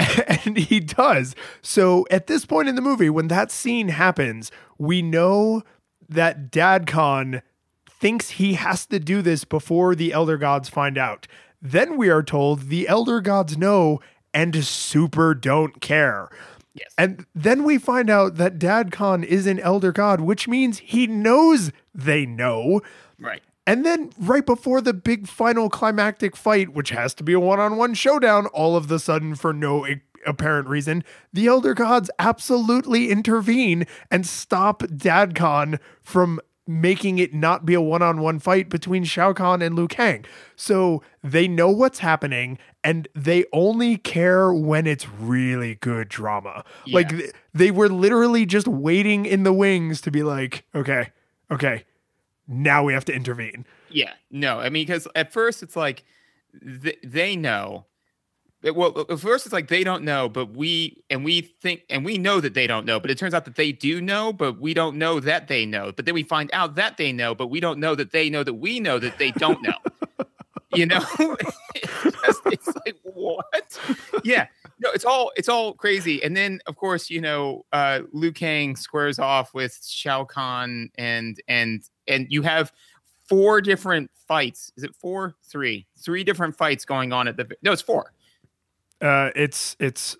and he does. So at this point in the movie, when that scene happens, we know that Dad Kahn thinks he has to do this before the elder gods find out. Then we are told the elder gods know and super don't care. Yes. And then we find out that Dad Kahn is an elder god, which means he knows they know. Right. And then right before the big final climactic fight, which has to be a one-on-one showdown, all of the sudden for no apparent reason, the elder gods absolutely intervene and stop Dad Kahn from making it not be a one-on-one fight between Shao Kahn and Liu Kang. So they know what's happening, and they only care when it's really good drama. Yeah. Like, they were literally just waiting in the wings to be like, okay. Now we have to intervene. Yeah, no, I mean, because at first it's like they know. Well, at first it's like they don't know, but we know that they don't know, but it turns out that they do know, but we don't know that they know. But then we find out that they know, but we don't know that they know that we know that they don't know. You know, it's like, what? Yeah, no, it's all crazy. And then, of course, you know, Liu Kang squares off with Shao Kahn and you have four different fights. Is it four? Three different fights going on at the... No, it's four. It's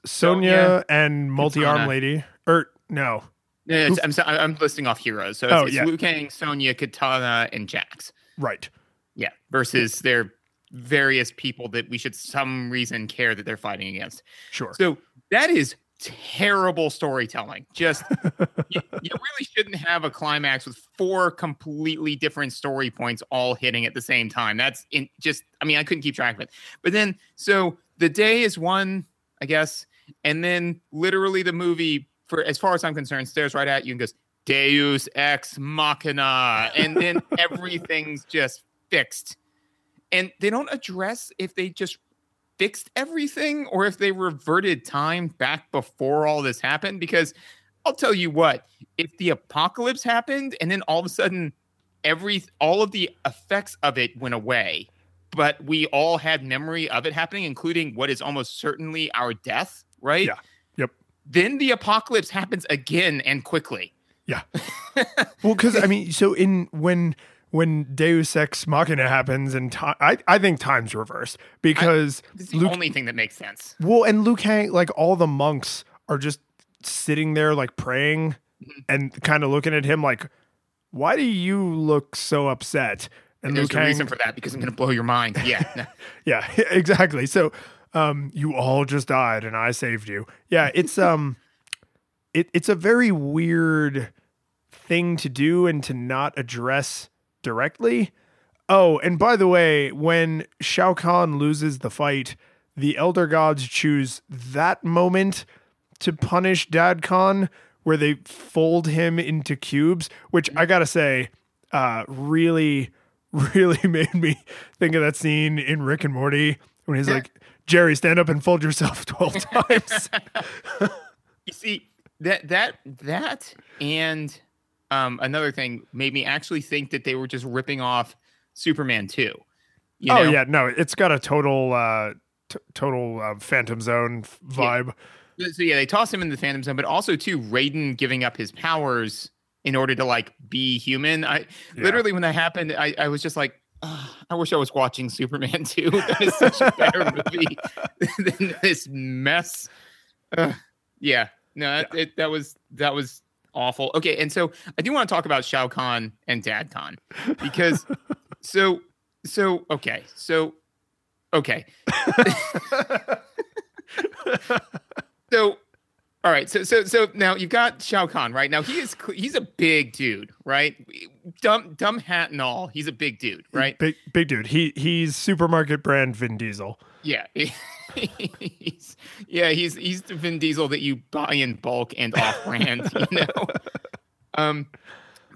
Sonya and multi-arm Kitana. Lady. Or, no. I'm listing off heroes. So it's Liu Kang, Sonya, Kitana, and Jax. Right. Yeah, versus their various people that we should some reason care that they're fighting against. Sure. So that is terrible storytelling. Just you really shouldn't have a climax with four completely different story points all hitting at the same time. I couldn't keep track of it. But then, so the day is one, I guess, and then literally the movie, for as far as I'm concerned, stares right at you and goes, Deus ex machina, and then everything's just fixed. And they don't address if they just fixed everything or if they reverted time back before all this happened, because I'll tell you what, if the apocalypse happened and then all of a sudden all of the effects of it went away, but we all had memory of it happening, including what is almost certainly our death, right? Yeah. Yep. Then the apocalypse happens again and quickly. Yeah. Well, because I mean, so when Deus Ex Machina happens, and I think time's reversed, because it's the only thing that makes sense. Well, and Liu Kang, like, all the monks are just sitting there like praying and kind of looking at him like, why do you look so upset? And there's a reason for that, because I'm going to blow your mind. Yeah. Yeah, exactly. So you all just died and I saved you. Yeah, it's it's a very weird thing to do and to not address directly. Oh, and by the way, when Shao Kahn loses the fight, the elder gods choose that moment to punish Dad Kahn, where they fold him into cubes, which I gotta say, really made me think of that scene in Rick and Morty when he's like, Jerry, stand up and fold yourself 12 times. You see, that and another thing made me actually think that they were just ripping off Superman II. No, it's got a total Phantom Zone vibe. Yeah. So yeah, they toss him in the Phantom Zone, but also too, Raiden giving up his powers in order to like be human. Literally when that happened, I was just like, oh, I wish I was watching Superman II. That is such a better movie than this mess. Yeah, no, that was awful. Okay, and so I do want to talk about Shao Kahn and Dad Kahn, because okay. So, all right. So now you've got Shao Kahn, right? Now he's a big dude, right? Dumb hat and all. He's a big dude, right? Big dude. He's supermarket brand Vin Diesel. Yeah. He's the Vin Diesel that you buy in bulk and off brand, you know?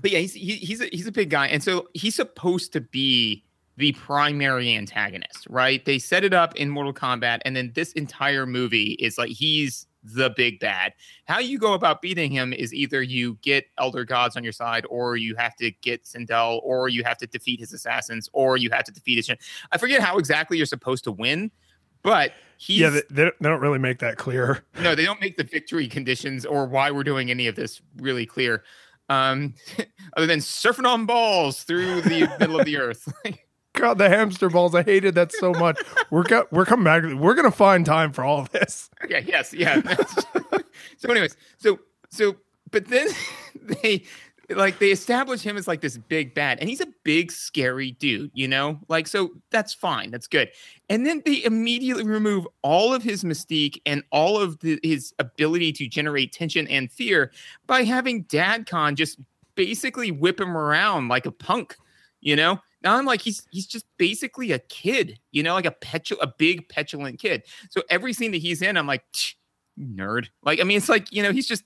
But yeah, he's a big guy. And so he's supposed to be the primary antagonist, right? They set it up in Mortal Kombat, and then this entire movie is like he's the big bad. How you go about beating him is either you get Elder Gods on your side, or you have to get Sindel, or you have to defeat his assassins, or you have to defeat his... I forget how exactly you're supposed to win, but... Yeah, they don't really make that clear. No, they don't make the victory conditions or why we're doing any of this really clear. Other than surfing on balls through the middle of the earth. God, the hamster balls. I hated that so much. We're coming back. We're going to find time for all of this. Okay, yes, yeah. So anyways, but then they establish him as like this big bad, and he's a big scary dude, you know? Like, so that's fine. That's good. And then they immediately remove all of his mystique and all of his ability to generate tension and fear by having Dad Kahn just basically whip him around like a punk, you know? Now I'm like, he's just basically a kid, you know, like a big petulant kid. So every scene that he's in, I'm like, nerd. Like, I mean, it's like, you know, he's just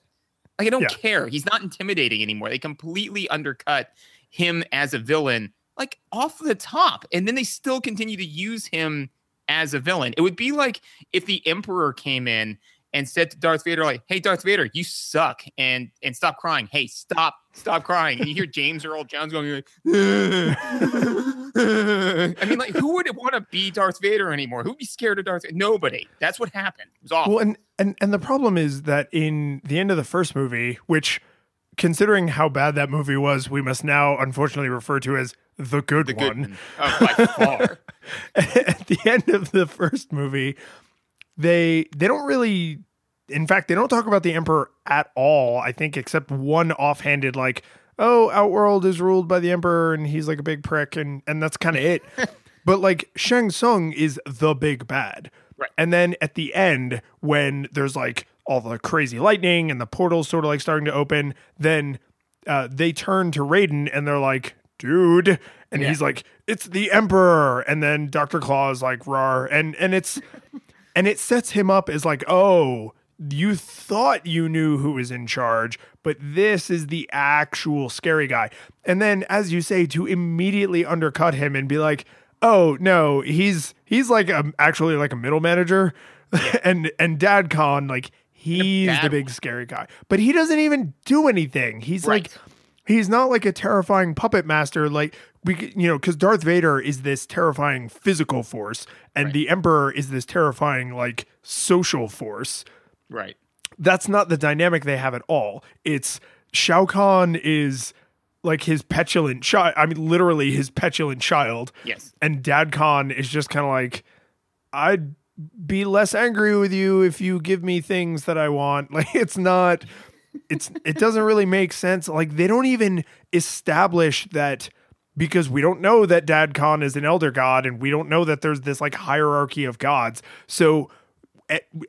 like, I don't care. He's not intimidating anymore. They completely undercut him as a villain, like off the top. And then they still continue to use him as a villain. It would be like if the Emperor came in and said to Darth Vader, like, hey, Darth Vader, you suck, and stop crying. Hey, stop crying. And you hear James Earl Jones going, like, I mean, like, who would want to be Darth Vader anymore? Who'd be scared of Darth Vader? Nobody. That's what happened. It was awful. Well, and the problem is that in the end of the first movie, which, considering how bad that movie was, we must now unfortunately refer to as the good one. Oh, by far. At the end of the first movie... They don't really, in fact, they don't talk about the Emperor at all, I think, except one offhanded, like, oh, Outworld is ruled by the Emperor and he's like a big prick, and that's kind of it. But like, Shang Tsung is the big bad. Right. And then at the end, when there's like all the crazy lightning and the portals sort of like starting to open, then they turn to Raiden and they're like, dude. And he's like, it's the Emperor. And then Dr. Claw is like, rawr. And it's... And it sets him up as like, oh, you thought you knew who was in charge, but this is the actual scary guy. And then, as you say, to immediately undercut him and be like, oh, no, he's like actually like a middle manager. And Dad Kahn, like, he's the big scary guy. But he doesn't even do anything. He's like... He's not like a terrifying puppet master, like, you know, because Darth Vader is this terrifying physical force, and the Emperor is this terrifying, like, social force. Right. That's not the dynamic they have at all. It's Shao Kahn is, like, his petulant child. I mean, literally his petulant child. Yes. And Dad Kahn is just kind of like, I'd be less angry with you if you give me things that I want. Like, it's not... It doesn't really make sense. Like, they don't even establish that, because we don't know that Dad Kahn is an elder god, and we don't know that there's this like hierarchy of gods. So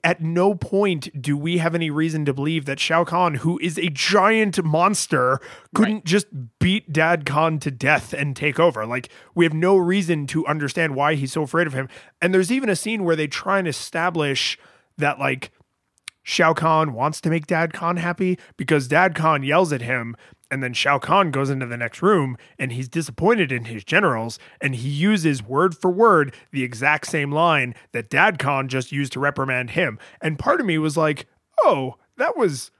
at no point do we have any reason to believe that Shao Kahn, who is a giant monster, couldn't just beat Dad Kahn to death and take over. Like, we have no reason to understand why he's so afraid of him. And there's even a scene where they try and establish that, like, Shao Kahn wants to make Dad Kahn happy because Dad Kahn yells at him, and then Shao Kahn goes into the next room and he's disappointed in his generals, and he uses word for word the exact same line that Dad Kahn just used to reprimand him. And part of me was like, oh, that was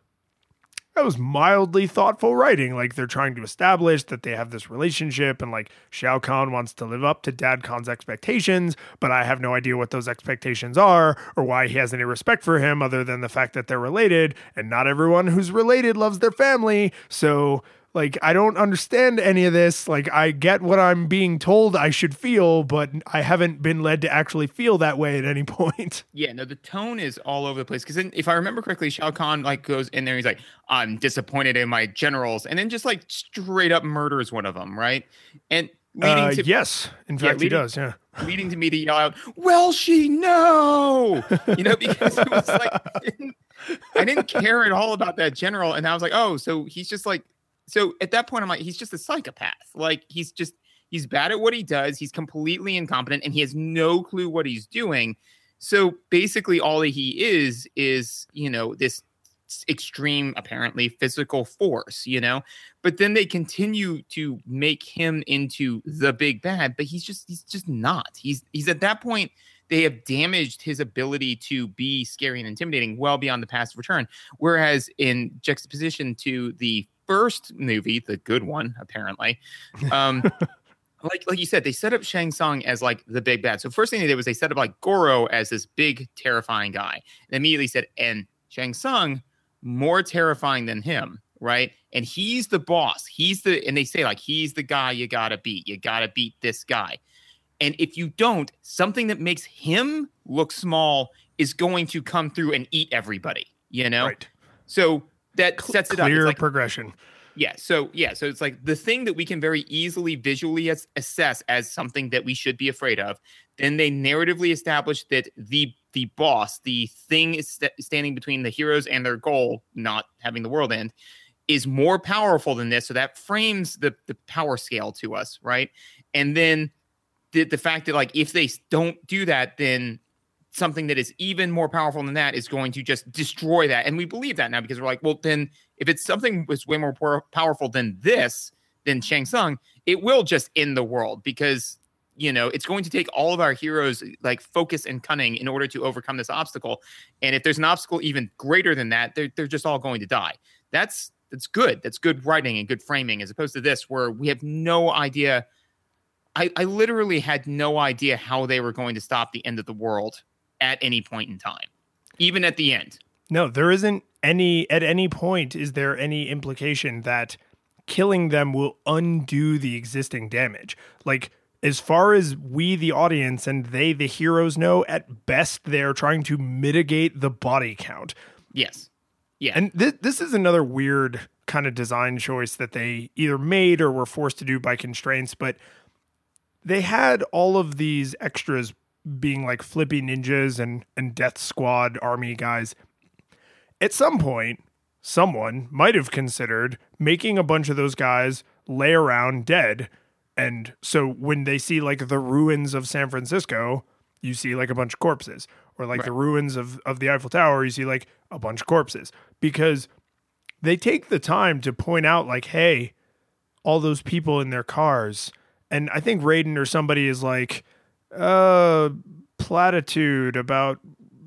mildly thoughtful writing. Like, they're trying to establish that they have this relationship, and like, Shao Kahn wants to live up to Dad Khan's expectations, but I have no idea what those expectations are or why he has any respect for him other than the fact that they're related, and not everyone who's related loves their family. So Like, I don't understand any of this. Like, I get what I'm being told I should feel, but I haven't been led to actually feel that way at any point. Yeah, no, the tone is all over the place. Because if I remember correctly, Shao Kahn, like, goes in there, he's like, I'm disappointed in my generals. And then just, like, straight up murders one of them, right? And leading to... Yes, in fact, he does, yeah. Leading to me to yell out, well, she, no! You know, because it was like... I didn't care at all about that general. And I was like, oh, so he's just, like... So at that point, I'm like, he's just a psychopath. Like, he's bad at what he does. He's completely incompetent and he has no clue what he's doing. So basically all he is, you know, this extreme, apparently physical force, you know, but then they continue to make him into the big bad, but he's just not, he's at that point, they have damaged his ability to be scary and intimidating well beyond the past return. Whereas in juxtaposition to the first movie, the good one, apparently, like you said, they set up Shang Tsung as like the big bad. So first thing they did was they set up like Goro as this big terrifying guy. They immediately said, and Shang Tsung more terrifying than him, right? And he's the boss. And they say like, he's the guy you gotta beat. You gotta beat this guy. And if you don't, something that makes him look small is going to come through and eat everybody, you know? Right. So that sets it up. Clear progression. Yeah. So it's like the thing that we can very easily visually assess as something that we should be afraid of. Then they narratively establish that the boss, the thing is standing between the heroes and their goal, not having the world end, is more powerful than this. So that frames the power scale to us, right? And then the fact that like if they don't do that, then something that is even more powerful than that is going to just destroy that. And we believe that now because we're like, well, then if it's something that's way more powerful than this, than Shang Tsung, it will just end the world because, you know, it's going to take all of our heroes like focus and cunning in order to overcome this obstacle. And if there's an obstacle even greater than that, they're just all going to die. That's good. That's good writing and good framing as opposed to this where we have no idea. I literally had no idea how they were going to stop the end of the world at any point in time, even at the end. No, there isn't any, at any point, is there any implication that killing them will undo the existing damage? Like, as far as we, the audience, and they, the heroes, know, at best, they're trying to mitigate the body count. Yes. Yeah. And this is another weird kind of design choice that they either made or were forced to do by constraints, but they had all of these extras being like flippy ninjas and death squad army guys. At some point, someone might have considered making a bunch of those guys lay around dead. And so when they see like the ruins of San Francisco, you see like a bunch of corpses, or like right. The ruins of the Eiffel Tower, you see like a bunch of corpses, because they take the time to point out like, hey, all those people in their cars. And I think Raiden or somebody is like, platitude about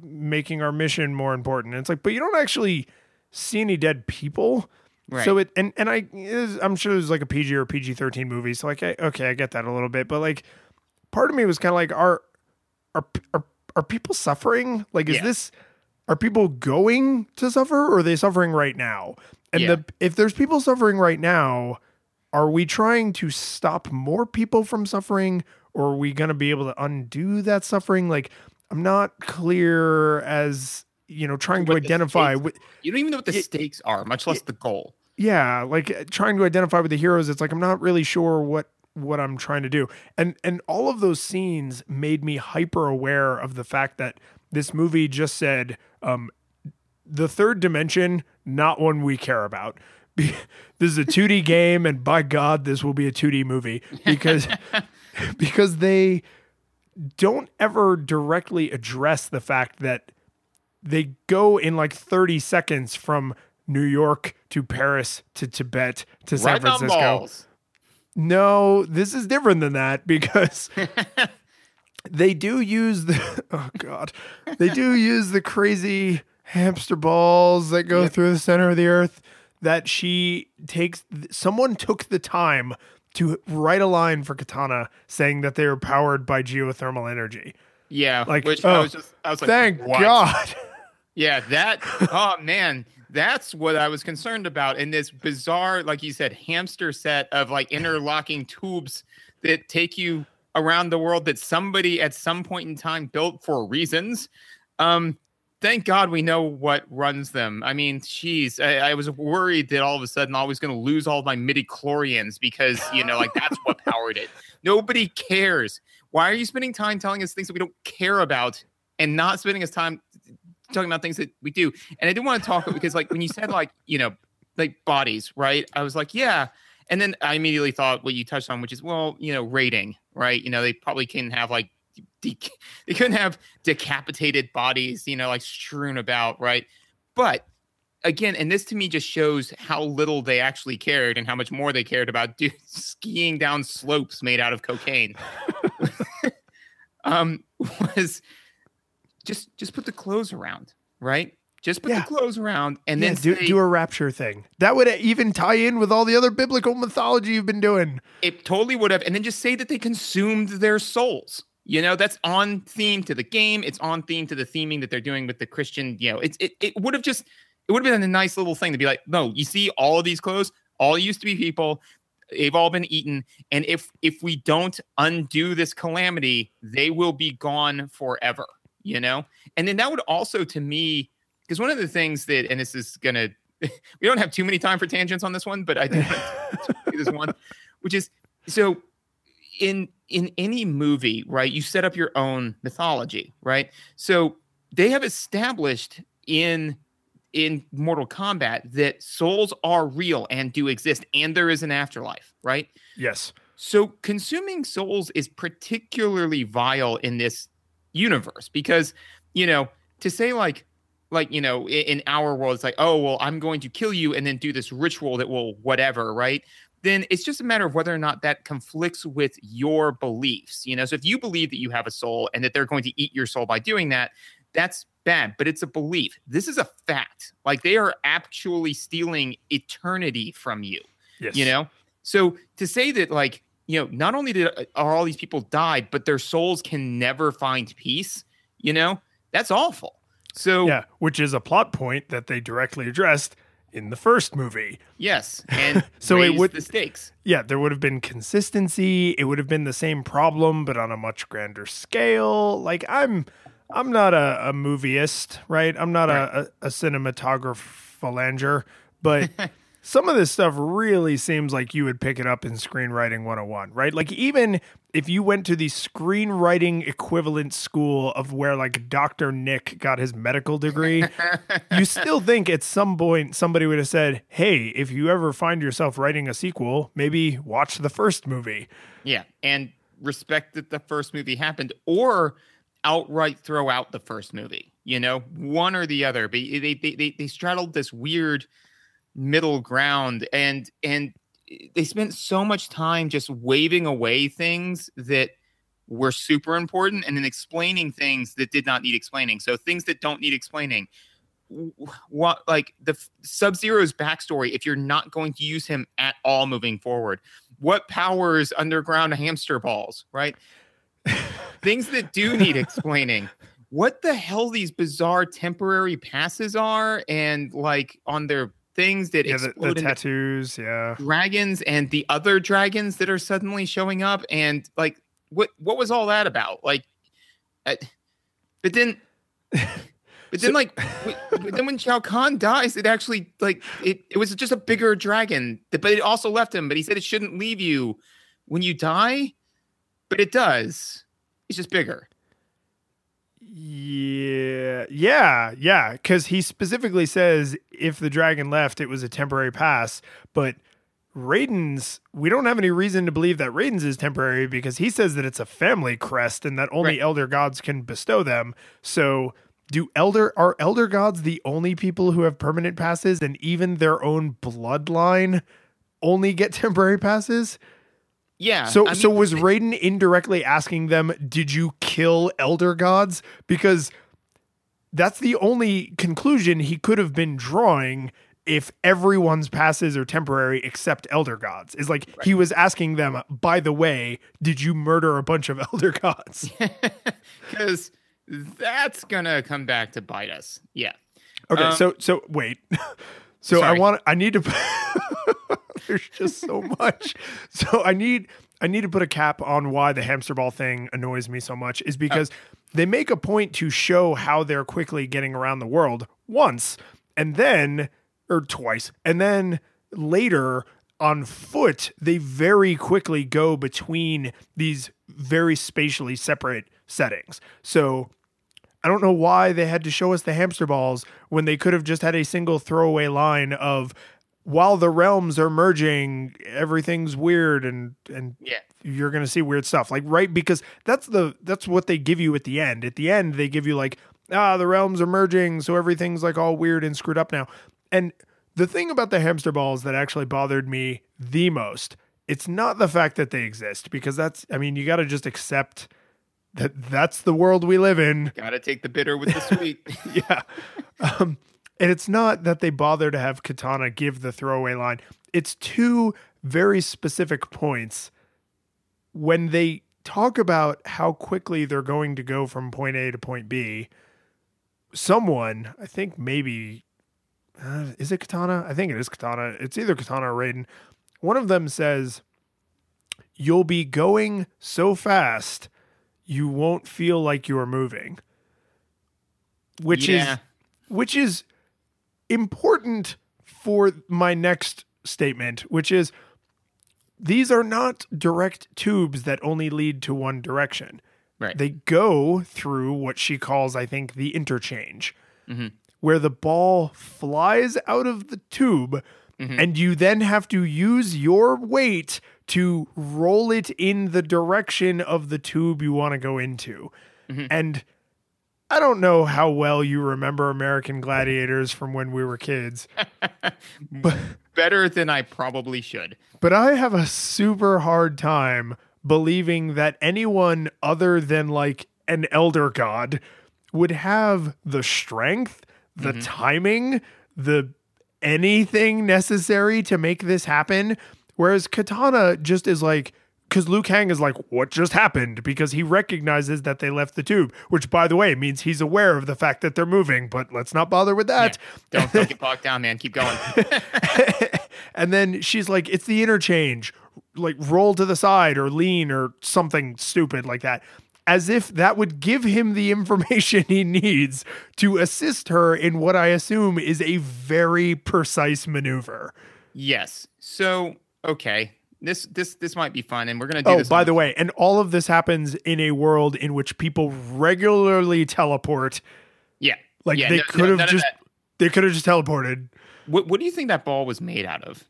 making our mission more important. And it's like, but you don't actually see any dead people. Right. So it, and I'm sure it was like a PG or PG-13 movie. So like, okay, I get that a little bit, but like part of me was kind of like, are people suffering? Like, are people going to suffer or are they suffering right now? And if there's people suffering right now, are we trying to stop more people from suffering? Or are we going to be able to undo that suffering? Like, I'm not clear as, you know, trying to identify with... You don't even know what the stakes are, much less the goal. Yeah, like, trying to identify with the heroes, it's like, I'm not really sure what I'm trying to do. And all of those scenes made me hyper aware of the fact that this movie just said, the third dimension, not one we care about. This is a 2D game, and by God, this will be a 2D movie. Because they don't ever directly address the fact that they go in like 30 seconds from New York to Paris to Tibet to San Francisco. No, this is different than that because they do use the crazy hamster balls that go through the center of the earth that someone took the time to write a line for Kitana saying that they were powered by geothermal energy. Yeah. Like, which I was like, thank God. Yeah. That, oh man, That's what I was concerned about in this bizarre, like you said, hamster set of like interlocking tubes that take you around the world that somebody at some point in time built for reasons. Thank God we know what runs them. I mean, geez, I was worried that all of a sudden I was going to lose all of my midichlorians because, you know, like that's what powered it. Nobody cares. Why are you spending time telling us things that we don't care about and not spending us time talking about things that we do? And I did want to talk because, like, when you said, like, you know, like bodies, right? I was like, yeah. And then I immediately thought what you touched on, which is, well, you know, raiding, right? You know, they probably can have like, they couldn't have decapitated bodies, you know, like strewn about, right? But again, and this to me just shows how little they actually cared and how much more they cared about skiing down slopes made out of cocaine. Was just put the clothes around, right? Just put the clothes around and then do a rapture thing. That would even tie in with all the other biblical mythology you've been doing. It totally would have. And then just say that they consumed their souls. You know, that's on theme to the game. It's on theme to the theming that they're doing with the Christian. You know, it would have been a nice little thing to be like, no, you see all of these clothes, all used to be people. They've all been eaten. And if we don't undo this calamity, they will be gone forever, you know? And then that would also, to me, because one of the things that, and this is going to, we don't have too many time for tangents on this one, but I do want to do this one, which is, so in any movie, right, you set up your own mythology, right? So they have established in Mortal Kombat that souls are real and do exist, and there is an afterlife, right? Yes. So consuming souls is particularly vile in this universe because, you know, to say like, you know, in our world, it's like, oh, well, I'm going to kill you and then do this ritual that will whatever, right? Then it's just a matter of whether or not that conflicts with your beliefs. You know, so if you believe that you have a soul and that they're going to eat your soul by doing that, that's bad, but it's a belief. This is a fact. Like they are actually stealing eternity from you, yes. You know? So to say that like, you know, not only are all these people died, but their souls can never find peace, you know, that's awful. So yeah, which is a plot point that they directly addressed in the first movie. Yes. And so it would the stakes. Yeah, there would have been consistency. It would have been the same problem, but on a much grander scale. Like I'm not a movieist, right? I'm not a cinematographer, but some of this stuff really seems like you would pick it up in screenwriting 101, right? Like even if you went to the screenwriting equivalent school of where like Dr. Nick got his medical degree, you still think at some point somebody would have said, hey, if you ever find yourself writing a sequel, maybe watch the first movie. Yeah. And respect that the first movie happened or outright throw out the first movie, you know, one or the other. But they straddled this weird middle ground and they spent so much time just waving away things that were super important and then explaining things that did not need explaining. So things that don't need explaining, what like the Sub-Zero's backstory, if you're not going to use him at all moving forward, what powers underground hamster balls, right? Things that do need explaining. What the hell these bizarre temporary passes are and like on their things that explode the tattoos, yeah, dragons and the other dragons that are suddenly showing up, and like, what was all that about? Like, but then when Shao Kahn dies, it actually like it was just a bigger dragon, but it also left him. But he said it shouldn't leave you when you die, but it does. It's just bigger. Yeah. Because he specifically says if the dragon left, it was a temporary pass. But Raiden's, we don't have any reason to believe that Raiden's is temporary because he says that it's a family crest and that only elder gods can bestow them. So are elder gods the only people who have permanent passes, and even their own bloodline only get temporary passes? Yeah. So was Raiden indirectly asking them, did you kill elder gods? Because that's the only conclusion he could have been drawing if everyone's passes are temporary except elder gods. It's like he was asking them, by the way, did you murder a bunch of elder gods? Because that's going to come back to bite us. Yeah. Okay, so wait. So sorry. I need to there's just so much. So I need to put a cap on why the hamster ball thing annoys me so much is because they make a point to show how they're quickly getting around the world once and then, or twice, and then later on foot, they very quickly go between these very spatially separate settings. So I don't know why they had to show us the hamster balls when they could have just had a single throwaway line of, while the realms are merging, everything's weird and yeah, you're going to see weird stuff. Like, right, because that's what they give you at the end. At the end, they give you like, the realms are merging, so everything's like all weird and screwed up now. And the thing about the hamster balls that actually bothered me the most, it's not the fact that they exist, because you got to just accept that's the world we live in. Got to take the bitter with the sweet. Yeah. And it's not that they bother to have Kitana give the throwaway line. It's two very specific points when they talk about how quickly they're going to go from point A to point B. Someone, I think maybe, is it Kitana? I think it is Kitana. It's either Kitana or Raiden. One of them says, "You'll be going so fast, you won't feel like you are moving," which is important for my next statement, which is these are not direct tubes that only lead to one direction. Right. They go through what she calls, I think, the interchange, mm-hmm. where the ball flies out of the tube, mm-hmm. and you then have to use your weight to roll it in the direction of the tube you want to go into. Mm-hmm. And I don't know how well you remember American Gladiators from when we were kids. But, better than I probably should. But I have a super hard time believing that anyone other than like an elder god would have the strength, the mm-hmm. timing, the anything necessary to make this happen. Whereas Kitana just is like, because Liu Kang is like, what just happened? Because he recognizes that they left the tube, which, by the way, means he's aware of the fact that they're moving, but let's not bother with that. Yeah. Don't get bogged down, man. Keep going. And then she's like, it's the interchange. Like, roll to the side or lean or something stupid like that. As if that would give him the information he needs to assist her in what I assume is a very precise maneuver. Yes. So, okay. This might be fun, and we're going to do this. Oh, by the way, and all of this happens in a world in which people regularly teleport. Yeah. Like, yeah, they could have just teleported. What do you think that ball was made out of?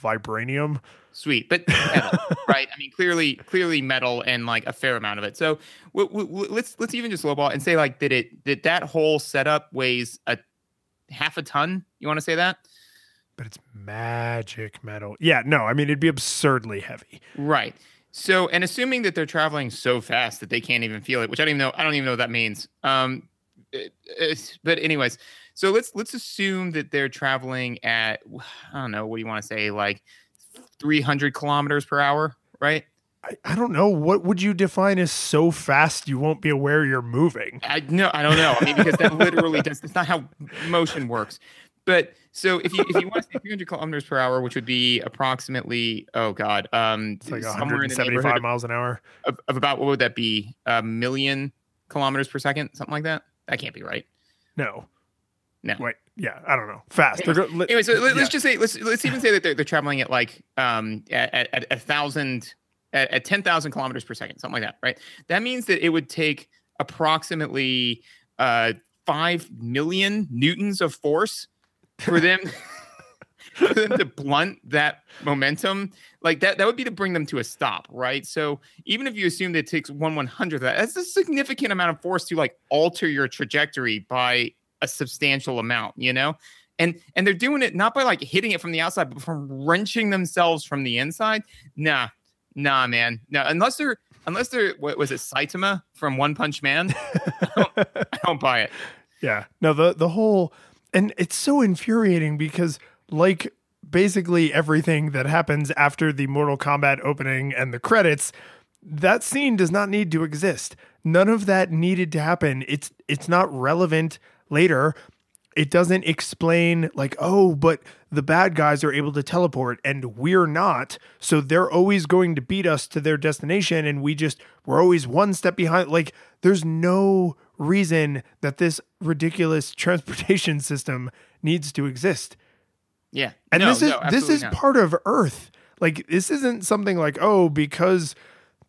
Vibranium. Sweet, but metal, right? I mean, clearly metal, and like a fair amount of it. So let's even just lowball and say, like, did that whole setup weighs a half a ton? You want to say that? But it's magic metal. Yeah, no, I mean, it'd be absurdly heavy. Right. So, and assuming that they're traveling so fast that they can't even feel it, which I don't even know what that means. But anyways, so let's assume that they're traveling at, I don't know, what do you want to say, like 300 kilometers per hour, right? I don't know. What would you define as so fast you won't be aware you're moving? I don't know. I mean, because that literally it's not how motion works. But so if you want to say 300 kilometers per hour, which would be approximately, it's like 175 miles an hour. Of about, what would that be? 1 million kilometers per second? Something like that? That can't be right. No. Wait, yeah, I don't know. Fast. Anyway, so let's just say, let's even say that they're traveling at like at 1,000, at 10,000 kilometers per second, something like that, right? That means that it would take approximately 5 million newtons of force for them to blunt that momentum, like that would be to bring them to a stop, right? So even if you assume that it takes 1/100th of that, that's a significant amount of force to like alter your trajectory by a substantial amount, you know? And they're doing it not by like hitting it from the outside, but from wrenching themselves from the inside. Nah, man. No, unless they're what was it, Saitama from One Punch Man? I don't buy it. Yeah. No, the whole. And it's so infuriating because, like, basically everything that happens after the Mortal Kombat opening and the credits, that scene does not need to exist. None of that needed to happen. It's not relevant. later, it doesn't explain like, oh, but the bad guys are able to teleport and we're not. So they're always going to beat us to their destination. And we're always one step behind. Like, there's no reason that this ridiculous transportation system needs to exist. Yeah. And this is part of Earth. Like, this isn't something like, oh, because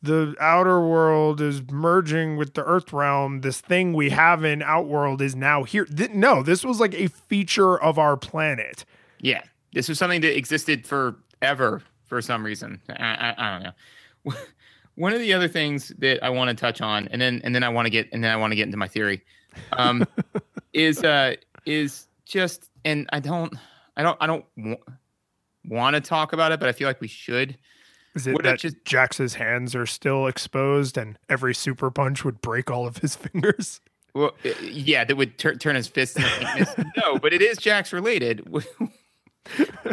the outer world is merging with the Earth realm, this thing we have in Outworld is now here. No, this was like a feature of our planet. Yeah. This was something that existed forever for some reason. I don't know. One of the other things that I want to touch on, and then I want to get into my theory, is just, and I don't want to talk about it, but I feel like we should. Is it Jax's hands are still exposed and every super punch would break all of his fingers? Well, yeah, that would turn his fists into weakness. No, but it is Jax related.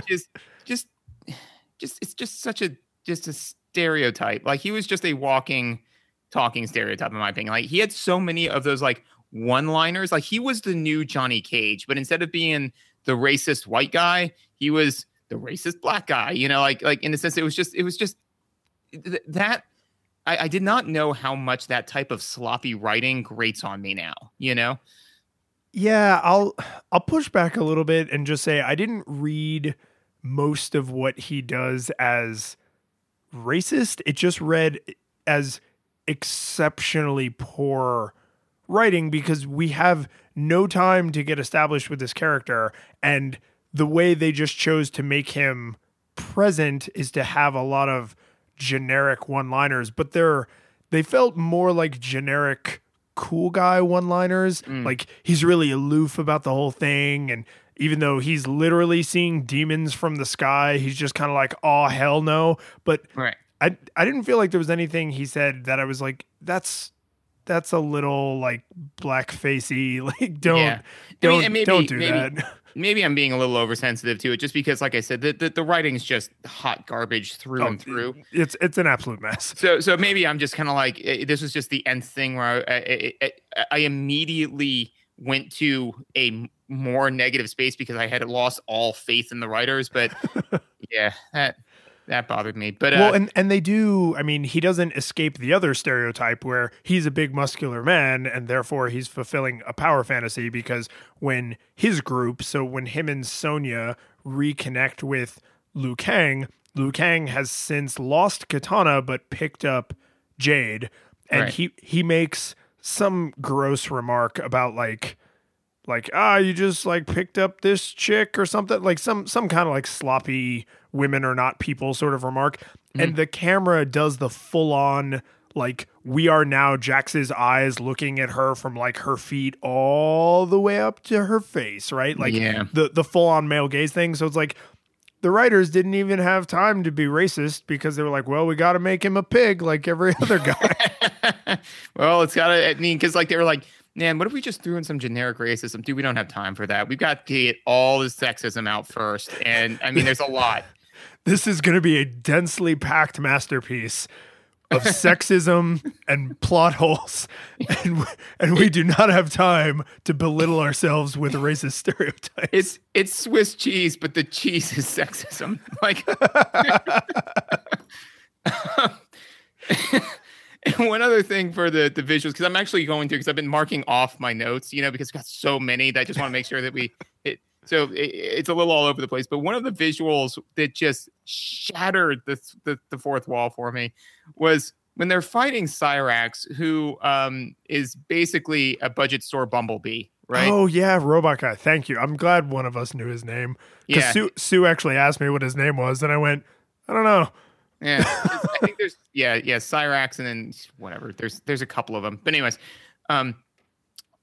It's just such a stereotype. Like, he was just a walking, talking stereotype, in my opinion. Like, he had so many of those like one-liners. Like, he was the new Johnny Cage, but instead of being the racist white guy, he was the racist black guy, you know, like in a sense, it was just that I did not know how much that type of sloppy writing grates on me now, you know? Yeah. I'll push back a little bit and just say, I didn't read most of what he does as racist. It just read as exceptionally poor writing because we have no time to get established with this character, and the way they just chose to make him present is to have a lot of generic one-liners, but they felt more like generic cool guy one-liners. Like, he's really aloof about the whole thing, and even though he's literally seeing demons from the sky, he's just kind of like, oh, hell no. But right. I didn't feel like there was anything he said that I was like, that's a little like blackface-y. Like, don't do that. Maybe I'm being a little oversensitive to it, just because, like I said, the writing's just hot garbage through and through. It's an absolute mess. So maybe I'm just kind of like, this was just the nth thing where I immediately went to a more negative space because I had lost all faith in the writers. But yeah, that bothered me. But well, and they do. I mean, he doesn't escape the other stereotype where he's a big muscular man and therefore he's fulfilling a power fantasy, because when his group, so when him and Sonya reconnect with Liu Kang has since lost Kitana but picked up Jade, and right. he makes some gross remark about like you just like picked up this chick or something, like some kind of like sloppy women are not people sort of remark. Mm-hmm. And the camera does the full on, like, we are now Jax's eyes looking at her from like her feet all the way up to her face. Right. Like, yeah. the full on male gaze thing. So it's like the writers didn't even have time to be racist because they were like, well, we got to make him a pig like every other guy. Well, it's got to, I mean, cause like they were like, man, what if we just threw in some generic racism? Dude, we don't have time for that. We've got to get all this sexism out first. And I mean, there's a lot. This is going to be a densely packed masterpiece of sexism and plot holes. And we do not have time to belittle ourselves with racist stereotypes. It's Swiss cheese, but the cheese is sexism. Like, and one other thing for the visuals, because I'm actually going to, because I've been marking off my notes, you know, because I've got so many that I just want to make sure that it's a little all over the place. But one of the visuals that just shattered the fourth wall for me was when they're fighting Cyrax, who is basically a budget store bumblebee, right? Oh, yeah, robot guy. Thank you. I'm glad one of us knew his name. Because yeah. Sue actually asked me what his name was, and I went, I don't know. Yeah, I think there's Cyrax, and then whatever. There's a couple of them, but anyways,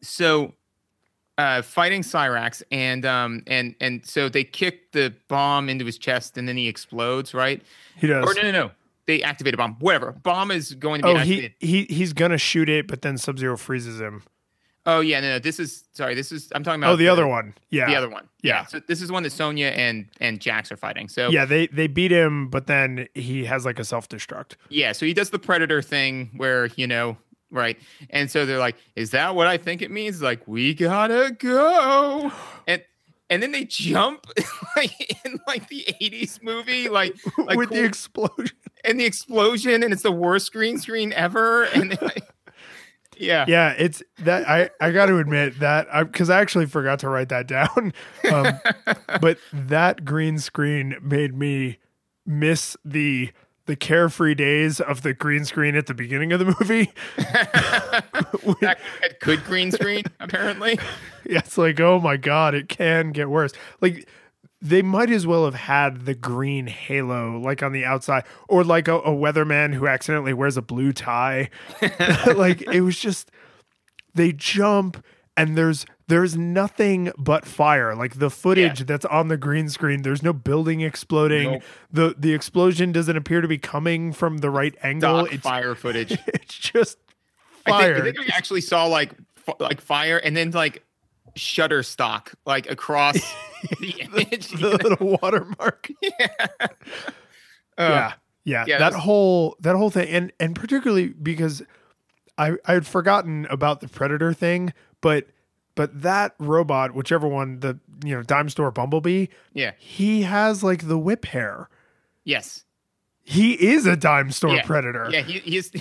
so fighting Cyrax, and so they kick the bomb into his chest, and then he explodes, right? He does. Or no, they activate a bomb. Whatever, bomb is going to be activated. He's gonna shoot it, but then Sub-Zero freezes him. Oh yeah, no, This is I'm talking about. Oh, the other one. Yeah, the other one. Yeah. So this is one that Sonya and Jax are fighting. So yeah, they beat him, but then he has like a self-destruct. Yeah, so he does the Predator thing where, you know, right? And so they're like, is that what I think it means? Like, we gotta go. And then they jump like in like the 80s movie, like with the explosion. And the explosion, and it's the worst green screen ever. And yeah, it's that I got to admit that because I actually forgot to write that down. But that green screen made me miss the carefree days of the green screen at the beginning of the movie. That could green screen, apparently. Yeah, it's like, oh my God, it can get worse. Like, they might as well have had the green halo, like on the outside, or like a weatherman who accidentally wears a blue tie. Like, it was just, they jump and there's nothing but fire. Like, the footage that's on the green screen, there's no building exploding. Nope. The explosion doesn't appear to be coming from the right angle. It's fire footage. It's just fire. I think I actually saw like fire and then like Shutterstock like across the image, the little watermark. Yeah. That whole thing, and particularly because I had forgotten about the Predator thing, but that robot, whichever one, the dime store Bumblebee, he has like the whip hair. Yes, he is a dime store Predator. Yeah, he's.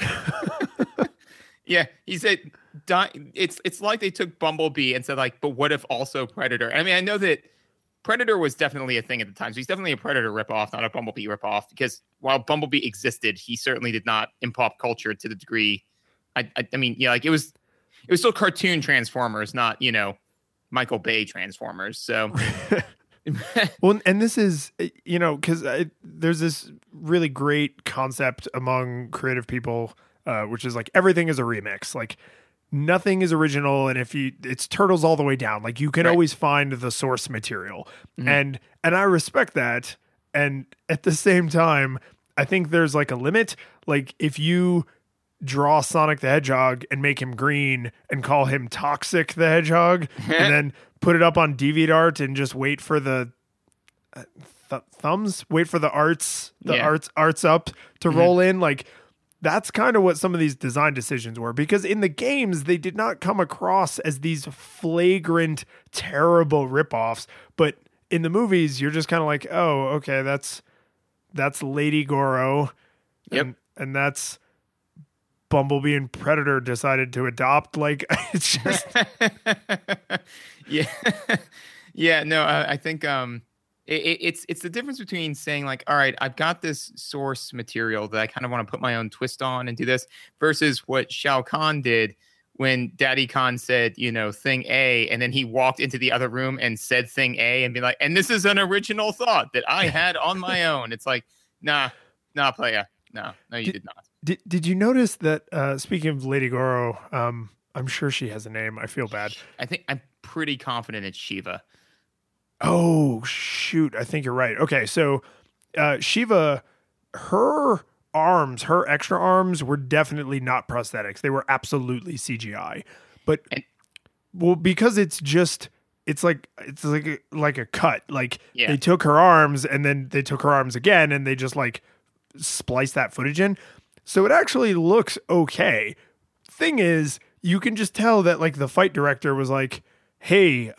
Yeah, he said. It's like they took Bumblebee and said like, but what if also Predator? I mean, I know that Predator was definitely a thing at the time, so he's definitely a Predator ripoff, not a Bumblebee ripoff. Because while Bumblebee existed, he certainly did not in pop culture to the degree. I mean, yeah, like it was still cartoon Transformers, not Michael Bay Transformers. So. Well, and this is, because there's this really great concept among creative people, which is like everything is a remix, like. Nothing is original, and it's Turtles all the way down. Like, you can always find the source material, and I respect that. And at the same time, I think there's like a limit. Like, if you draw Sonic the Hedgehog and make him green and call him Toxic the Hedgehog, and then put it up on DeviantArt and just wait for the arts up to roll in, like. That's kind of what some of these design decisions were, because in the games, they did not come across as these flagrant, terrible ripoffs. But in the movies, you're just kind of like, oh, okay, that's Lady Goro. Yep. And that's Bumblebee and Predator decided to adopt. Like, it's just. Yeah. No, I think it's the difference between saying like, all right, I've got this source material that I kind of want to put my own twist on and do this, versus what Shao Kahn did when Daddy Khan said, thing A, and then he walked into the other room and said thing A and be like, and this is an original thought that I had on my own. It's like, nah, playa. No, you did not. Did you notice that, speaking of Lady Goro, I'm sure she has a name. I feel bad. I think I'm pretty confident it's Shiva. Oh, shoot. I think you're right. Okay, so Shiva, her arms, her extra arms were definitely not prosthetics. They were absolutely CGI. But, because it's like a cut. Like, they took her arms, and then they took her arms again, and they just, like, spliced that footage in. So it actually looks okay. Thing is, you can just tell that, like, the fight director was like, hey,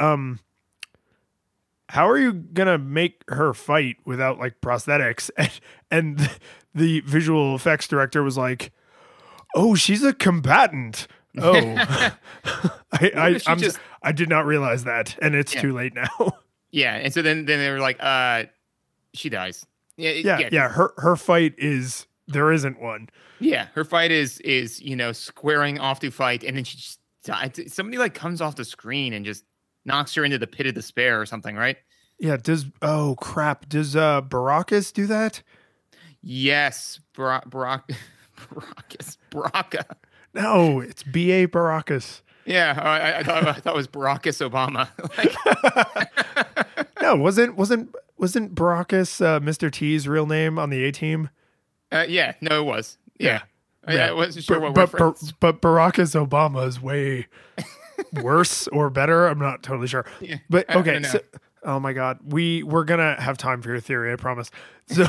how are you going to make her fight without, like, prosthetics? And the visual effects director was like, oh, she's a combatant. Oh, I did not realize that. And it's too late now. Yeah. And so then they were like, she dies. Yeah. Her fight is, there isn't one. Yeah. Her fight is, squaring off to fight. And then she just dies. Somebody like comes off the screen and just knocks her into the pit of despair or something, right? Yeah. Does Baraka's do that? Yes. Baraka. No, it's B.A. Baraka's. Yeah. I thought it was Baraka's Obama. Like, no, wasn't Baraka's Mr. T's real name on the A-Team? Yeah, no, it was. Yeah. I wasn't sure what we're friends. But Baraka's Obama is way worse or better, I'm not totally sure. Yeah, but okay, so, oh my God, we're gonna have time for your theory, I promise. So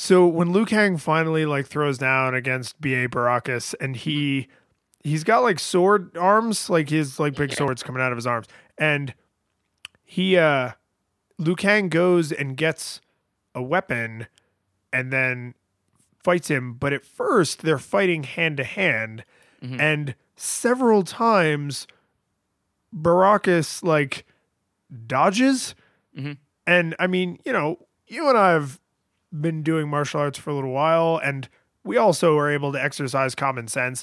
So when Liu Kang finally like throws down against B.A. Baracus, and he's got like sword arms, like his like big swords coming out of his arms, and Liu Kang goes and gets a weapon, and then fights him. But at first they're fighting hand to hand, and several times Baracus like dodges, and I mean, you know, you and I have been doing martial arts for a little while, and we also are able to exercise common sense.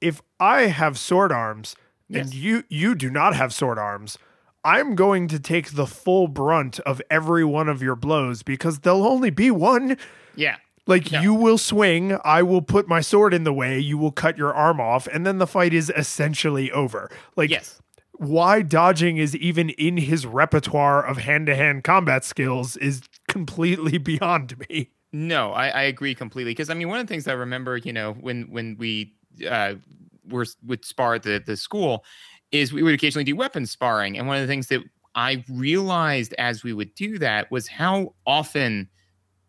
If I have sword arms and you do not have sword arms, I'm going to take the full brunt of every one of your blows because there'll only be one. Yeah. Like you will swing, I will put my sword in the way, you will cut your arm off, and then the fight is essentially over. Like why dodging is even in his repertoire of hand-to-hand combat skills is completely beyond me. No, I agree completely. Because I mean, one of the things I remember, you know, when we would spar at the school, is we would occasionally do weapons sparring. And one of the things that I realized as we would do that was how often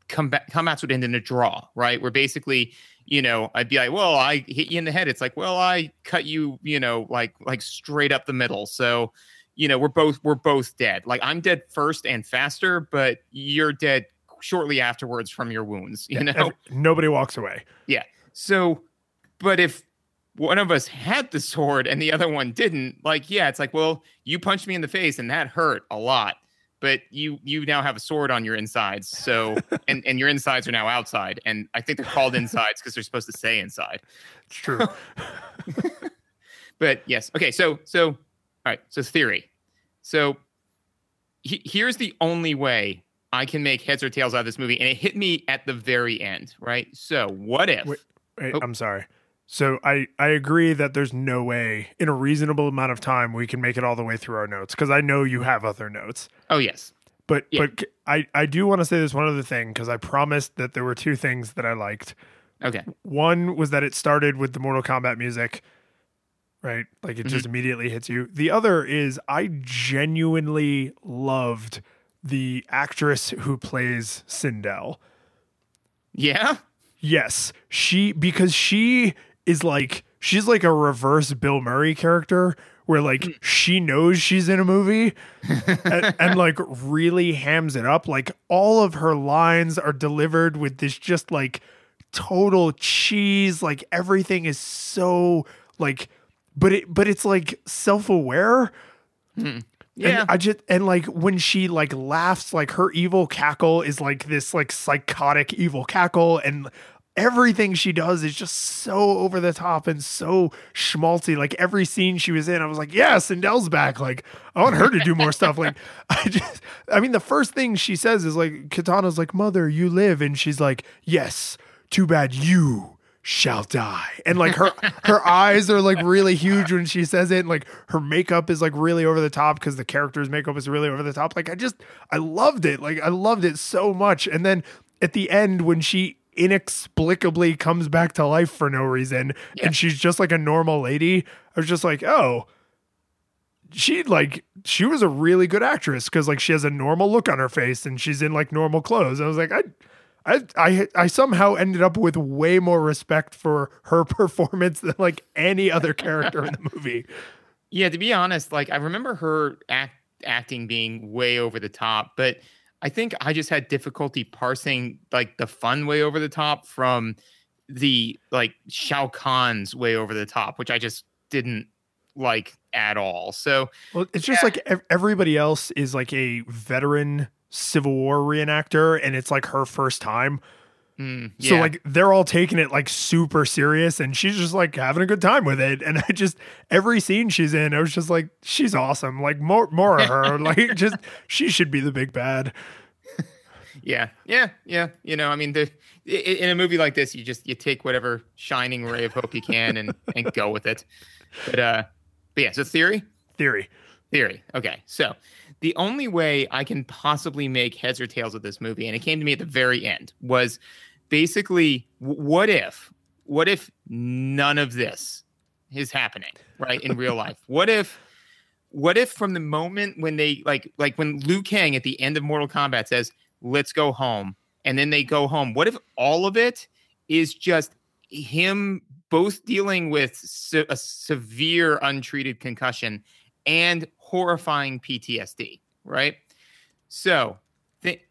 combats would end in a draw, right? Where basically, you know, I'd be like, well, I hit you in the head. It's like, well, I cut you, you know, like straight up the middle. So, you know, we're both dead. Like I'm dead first and faster, but you're dead shortly afterwards from your wounds, you know? Nobody walks away. Yeah. So, but if one of us had the sword and the other one didn't, like, yeah, it's like, well, you punched me in the face and that hurt a lot, but you now have a sword on your insides. So, and your insides are now outside. And I think they're called insides because they're supposed to say inside. It's true. But yes. Okay. So, all right. So theory. So here's the only way I can make heads or tails out of this movie. And it hit me at the very end. Right. So what if, wait, I'm sorry. So I agree that there's no way in a reasonable amount of time we can make it all the way through our notes, because I know you have other notes. Oh, yes. But I do want to say this one other thing, because I promised that there were two things that I liked. Okay. One was that it started with the Mortal Kombat music, right? Like it just immediately hits you. The other is I genuinely loved the actress who plays Sindel. Yeah? Yes. Because she... is like, she's like a reverse Bill Murray character where like she knows she's in a movie and like really hams it up. Like all of her lines are delivered with this just like total cheese. Like everything is so like, but it's like self-aware. Yeah. And like when she like laughs, like her evil cackle is like this like psychotic evil cackle, and everything she does is just so over the top and so schmaltzy. Like every scene she was in, I was like, yeah, Sindel's back. Like I want her to do more stuff. Like I mean, the first thing she says is like, Kitana's like, mother, you live. And she's like, yes, too bad you shall die. And like her eyes are like really huge when she says it. And like her makeup is like really over the top because the character's makeup is really over the top. Like I loved it. Like I loved it so much. And then at the end when she inexplicably comes back to life for no reason and she's just like a normal lady, I was just like, oh, she was a really good actress, because like she has a normal look on her face and she's in like normal clothes. I was like, I somehow ended up with way more respect for her performance than like any other character in the movie. Yeah, to be honest, like I remember her acting being way over the top, but I think I just had difficulty parsing like the fun way over the top from the like Shao Kahn's way over the top, which I just didn't like at all. So it's just like everybody else is like a veteran Civil War reenactor, and it's like her first time. So like they're all taking it like super serious, and she's just like having a good time with it. And I just, every scene she's in, I was just like, she's awesome. Like more of her. Like just, she should be the big bad. Yeah. You know, I mean, in a movie like this, you take whatever shining ray of hope you can and go with it. But yeah, so theory. Okay. So the only way I can possibly make heads or tails of this movie, and it came to me at the very end, was basically, what if none of this is happening, right, in real life? What if from the moment when they like when Liu Kang at the end of Mortal Kombat says, let's go home, and then they go home. What if all of it is just him both dealing with a severe untreated concussion and horrifying PTSD, right? So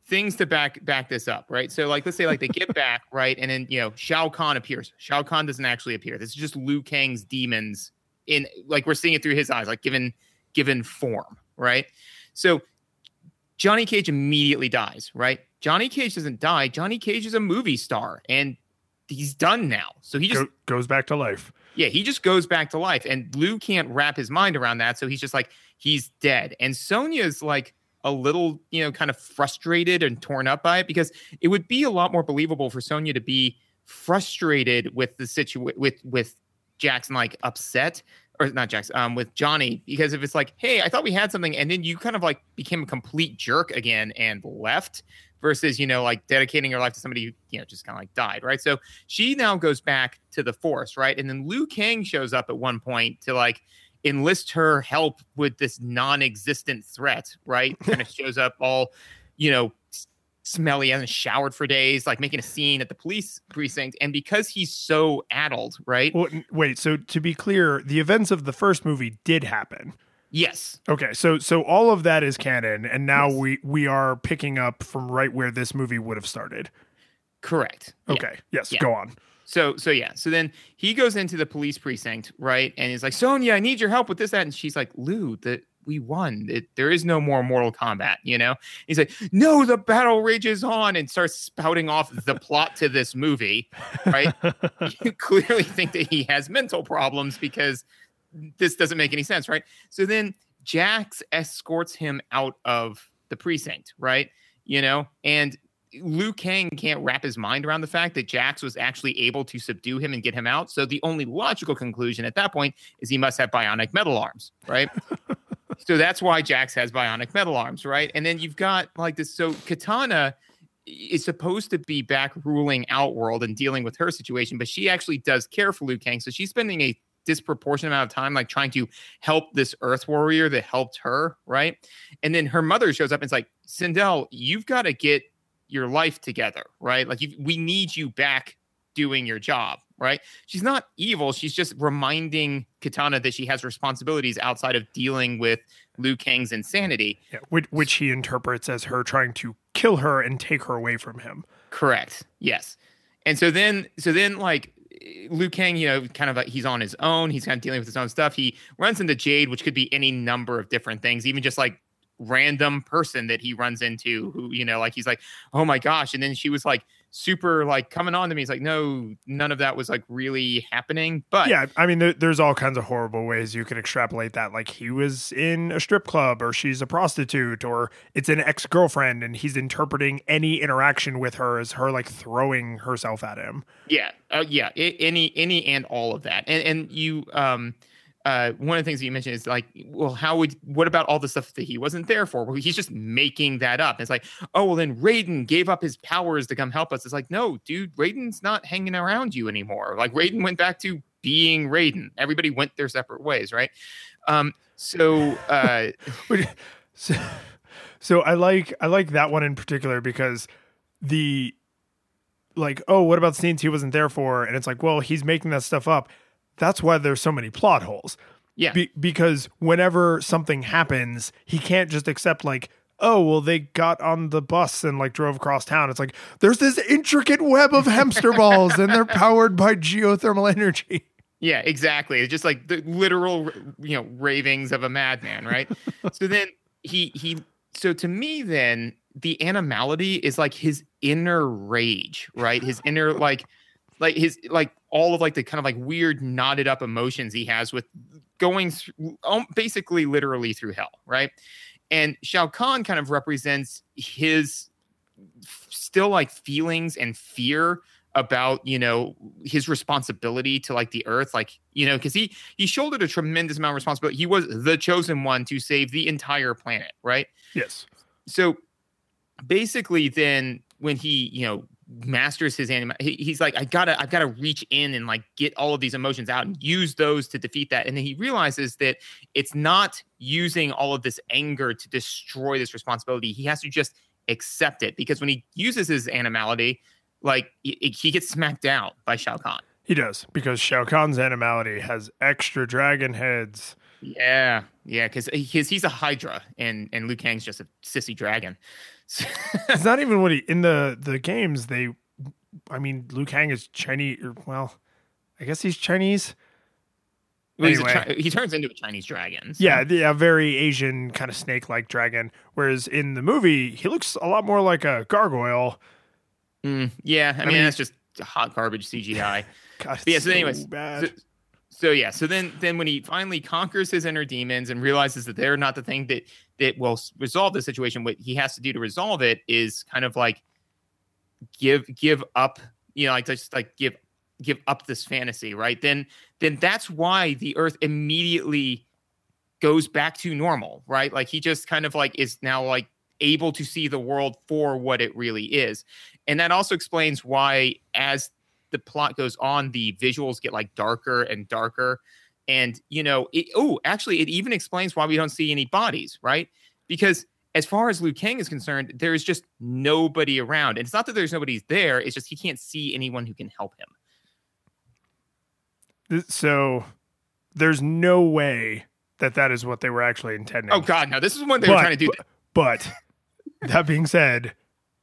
things to back this up, right? So like, let's say like they get back, right? And then, you know, Shao Kahn appears. Shao Kahn doesn't actually appear. This is just Liu Kang's demons in, like, we're seeing it through his eyes, like given form, right? So Johnny Cage immediately dies, right? Johnny Cage doesn't die. Johnny Cage is a movie star and he's done now. So he just goes back to life. Yeah, he just goes back to life. And Liu can't wrap his mind around that. So he's just like, he's dead. And Sonya's like a little, you know, kind of frustrated and torn up by it, because it would be a lot more believable for Sonya to be frustrated with the situation with Jax, like upset, or not Jax, with Johnny, because if it's like, hey, I thought we had something, and then you kind of like became a complete jerk again and left, versus, you know, like dedicating your life to somebody who, you know, just kind of like died, right? So she now goes back to the force, right? And then Liu Kang shows up at one point to like enlist her help with this non-existent threat, right? Kind of shows up all, you know, smelly, hasn't showered for days, like making a scene at the police precinct. And because he's so addled, right? Well, wait, so to be clear, the events of the first movie did happen. Yes. Okay, so all of that is canon, and now yes, we are picking up from right where this movie would have started. Correct. Okay, yeah. Yes, yeah. Go on. So yeah. So then he goes into the police precinct, right? And he's like, Sonya, I need your help with this, that. And she's like, Liu, we won. There is no more Mortal Kombat, you know? And he's like, no, the battle rages on, and starts spouting off the plot to this movie, right? You clearly think that he has mental problems because this doesn't make any sense, right? So then Jax escorts him out of the precinct, right? You know, and Liu Kang can't wrap his mind around the fact that Jax was actually able to subdue him and get him out. So the only logical conclusion at that point is he must have bionic metal arms, right? So that's why Jax has bionic metal arms, right? And then you've got like this. So Kitana is supposed to be back ruling Outworld and dealing with her situation, but she actually does care for Liu Kang. So she's spending a disproportionate amount of time like trying to help this earth warrior that helped her, right? And then her mother shows up and it's like, Sindel, you've got to get your life together, right? Like we need you back doing your job, right? She's not evil. She's just reminding Kitana that she has responsibilities outside of dealing with Liu Kang's insanity. Yeah, which he interprets as her trying to kill her and take her away from him. Correct. Yes. And so then like Liu Kang, you know, kind of like he's on his own. He's kind of dealing with his own stuff. He runs into Jade, which could be any number of different things, even just like random person that he runs into who, you know, like he's like, oh my gosh. And then she was like super like coming on to me. He's like, no, none of that was like really happening. But yeah, I mean, there's all kinds of horrible ways you can extrapolate that. Like he was in a strip club, or she's a prostitute, or it's an ex-girlfriend, and he's interpreting any interaction with her as her like throwing herself at him. Yeah. Yeah. Any and all of that. And you, one of the things that you mentioned is like, well, what about all the stuff that he wasn't there for? Well, he's just making that up. It's like, oh, well, then Raiden gave up his powers to come help us. It's like, no, dude, Raiden's not hanging around you anymore. Like Raiden went back to being Raiden. Everybody went their separate ways, right? So I like that one in particular, because the like, oh, what about scenes he wasn't there for? And it's like, well, he's making that stuff up. That's why there's so many plot holes. Yeah. Because whenever something happens, he can't just accept like, oh, well, they got on the bus and like drove across town. It's like, there's this intricate web of hamster balls and they're powered by geothermal energy. Yeah, exactly. It's just like the literal, you know, ravings of a madman, right? So then so to me then, the animality is like his inner rage, right? His inner like his like all of like the kind of like weird knotted up emotions he has with going through, basically literally through hell, right? And Shao Kahn kind of represents his still like feelings and fear about, you know, his responsibility to like the earth, like, you know, because he shouldered a tremendous amount of responsibility. He was the chosen one to save the entire planet, right? Yes. So basically then when he, you know, masters his anima, he's like, I've got to reach in and like get all of these emotions out and use those to defeat that. And then he realizes that it's not using all of this anger to destroy this responsibility. He has to just accept it, because when he uses his animality, like, he gets smacked out by Shao Kahn. He does, because Shao Kahn's animality has extra dragon heads. Yeah, yeah, because he's a Hydra, and Liu Kang's just a sissy dragon. So it's not even what he... In the games, they... I mean, Liu Kang is Chinese... Well, I guess he's Chinese. Well, anyway. He turns into a Chinese dragon. So. Yeah, a very Asian kind of snake-like dragon. Whereas in the movie, he looks a lot more like a gargoyle. Yeah, I mean, that's just hot garbage CGI. God, yeah, so anyways... Bad. So then when he finally conquers his inner demons and realizes that they're not the thing that will resolve the situation, what he has to do to resolve it is kind of like give up, you know, like just like give up this fantasy, right? Then that's why the Earth immediately goes back to normal, right? Like he just kind of like is now like able to see the world for what it really is. And that also explains why as the plot goes on, the visuals get like darker and darker. And, you know, it even explains why we don't see any bodies, right? Because as far as Liu Kang is concerned, there is just nobody around. And it's not that there's nobody there. It's just he can't see anyone who can help him. So there's no way that is what they were actually intending. Oh, God, no. This is what they were trying to do. But that being said,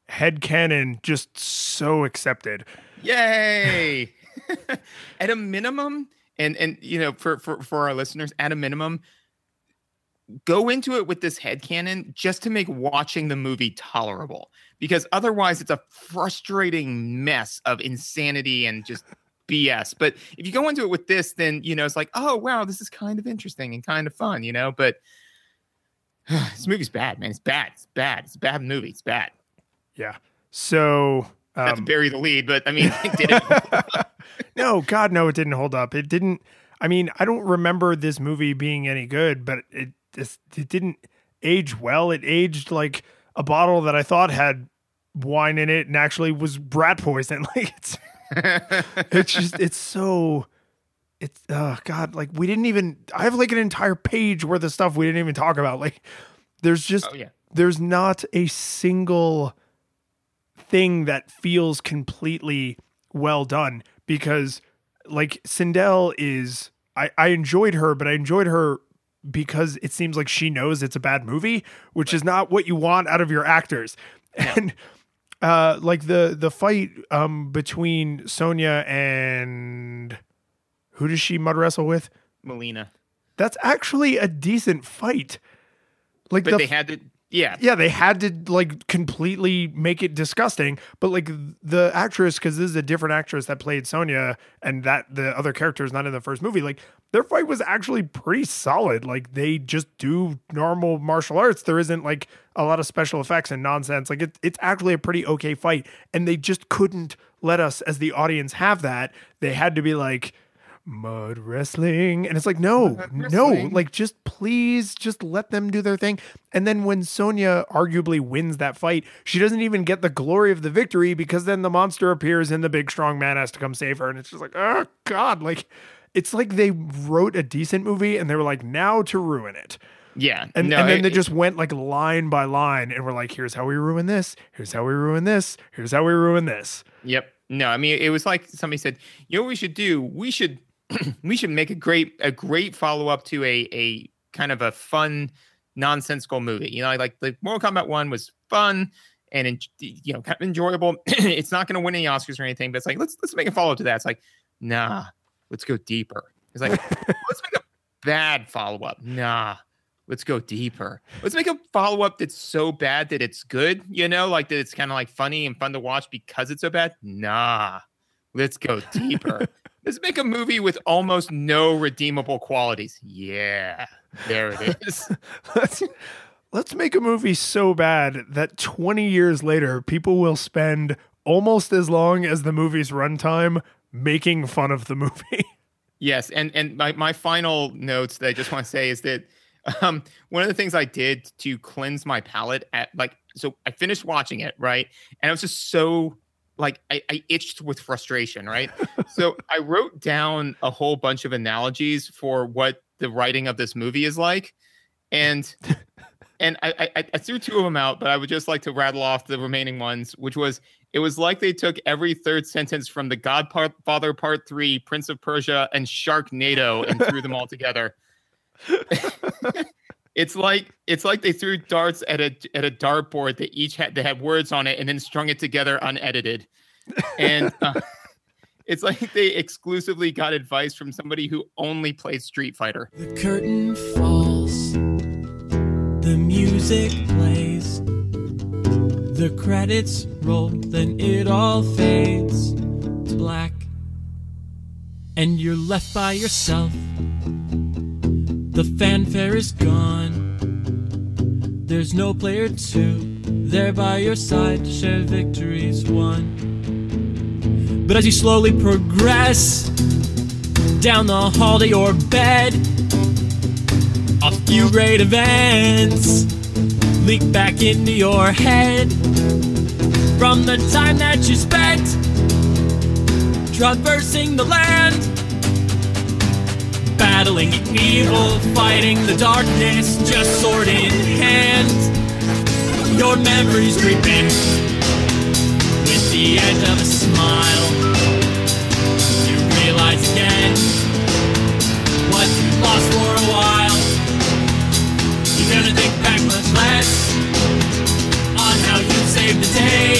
headcanon just so accepted. Yay! At a minimum, and you know, for our listeners, at a minimum, go into it with this headcanon just to make watching the movie tolerable, because otherwise it's a frustrating mess of insanity and just BS. But if you go into it with this, then, you know, it's like, oh, wow, this is kind of interesting and kind of fun, you know? But this movie's bad, man. It's bad. It's a bad movie. It's bad. Yeah. So... Not to bury the lead, but I mean, it didn't. No, God, no, it didn't hold up. It didn't. I mean, I don't remember this movie being any good, but it didn't age well. It aged like a bottle that I thought had wine in it and actually was rat poison. Like God, like we didn't even, I have like an entire page worth of stuff we didn't even talk about. Like there's just, There's not a single thing that feels completely well done, because like Sindel is, I enjoyed her, but I enjoyed her because it seems like she knows it's a bad movie, which is not what you want out of your actors. And like the fight between Sonya and who does she mud wrestle with? Mileena. That's actually a decent fight. Like, but they had to. Yeah, they had to like completely make it disgusting. But like the actress, because this is a different actress that played Sonya, and that the other character is not in the first movie, like their fight was actually pretty solid. Like they just do normal martial arts. There isn't like a lot of special effects and nonsense. Like it's actually a pretty okay fight. And they just couldn't let us as the audience have that. They had to be like, mud wrestling, and it's like no, like just please just let them do their thing. And then when Sonya arguably wins that fight, she doesn't even get the glory of the victory, because then the monster appears and the big strong man has to come save her. And it's just like, oh God, like it's like they wrote a decent movie and they were like, now to ruin it. Yeah. And then they just went like line by line and were like, here's how we ruin this, here's how we ruin this, here's how we ruin this. Yep. No, I mean, it was like somebody said, you know what we should do? We should make a great follow-up to a kind of a fun, nonsensical movie. You know, like the Mortal Kombat 1 was fun and, you know, kind of enjoyable. It's not going to win any Oscars or anything, but it's like, let's make a follow-up to that. It's like, nah, let's go deeper. It's like, let's make a bad follow-up. Nah, let's go deeper. Let's make a follow-up that's so bad that it's good, you know, like that it's kind of like funny and fun to watch because it's so bad. Nah, let's go deeper. Let's make a movie with almost no redeemable qualities. Yeah, there it is. Let's make a movie so bad that 20 years later, people will spend almost as long as the movie's runtime making fun of the movie. Yes, and my final notes that I just want to say is that one of the things I did to cleanse my palate at like, so I finished watching it, right? And I was just so... like I itched with frustration, right? So I wrote down a whole bunch of analogies for what the writing of this movie is like. And And I threw two of them out, but I would just like to rattle off the remaining ones, which was, it was like they took every third sentence from The Godfather Part 3, Prince of Persia, and Sharknado and threw them all together. It's like they threw darts at a dartboard that each had, they had words on it and then strung it together unedited. And it's like they exclusively got advice from somebody who only played Street Fighter. The curtain falls. The music plays. The credits roll. Then it all fades to black. And you're left by yourself. The fanfare is gone. There's no player two there by your side to share victories won. But as you slowly progress down the hall to your bed, a few great events leak back into your head from the time that you spent traversing the land. Battling evil, fighting the darkness, just sword in hand. Your memories creeping with the edge of a smile. You realize again what you lost for a while. You're gonna think back much less on how you saved the day.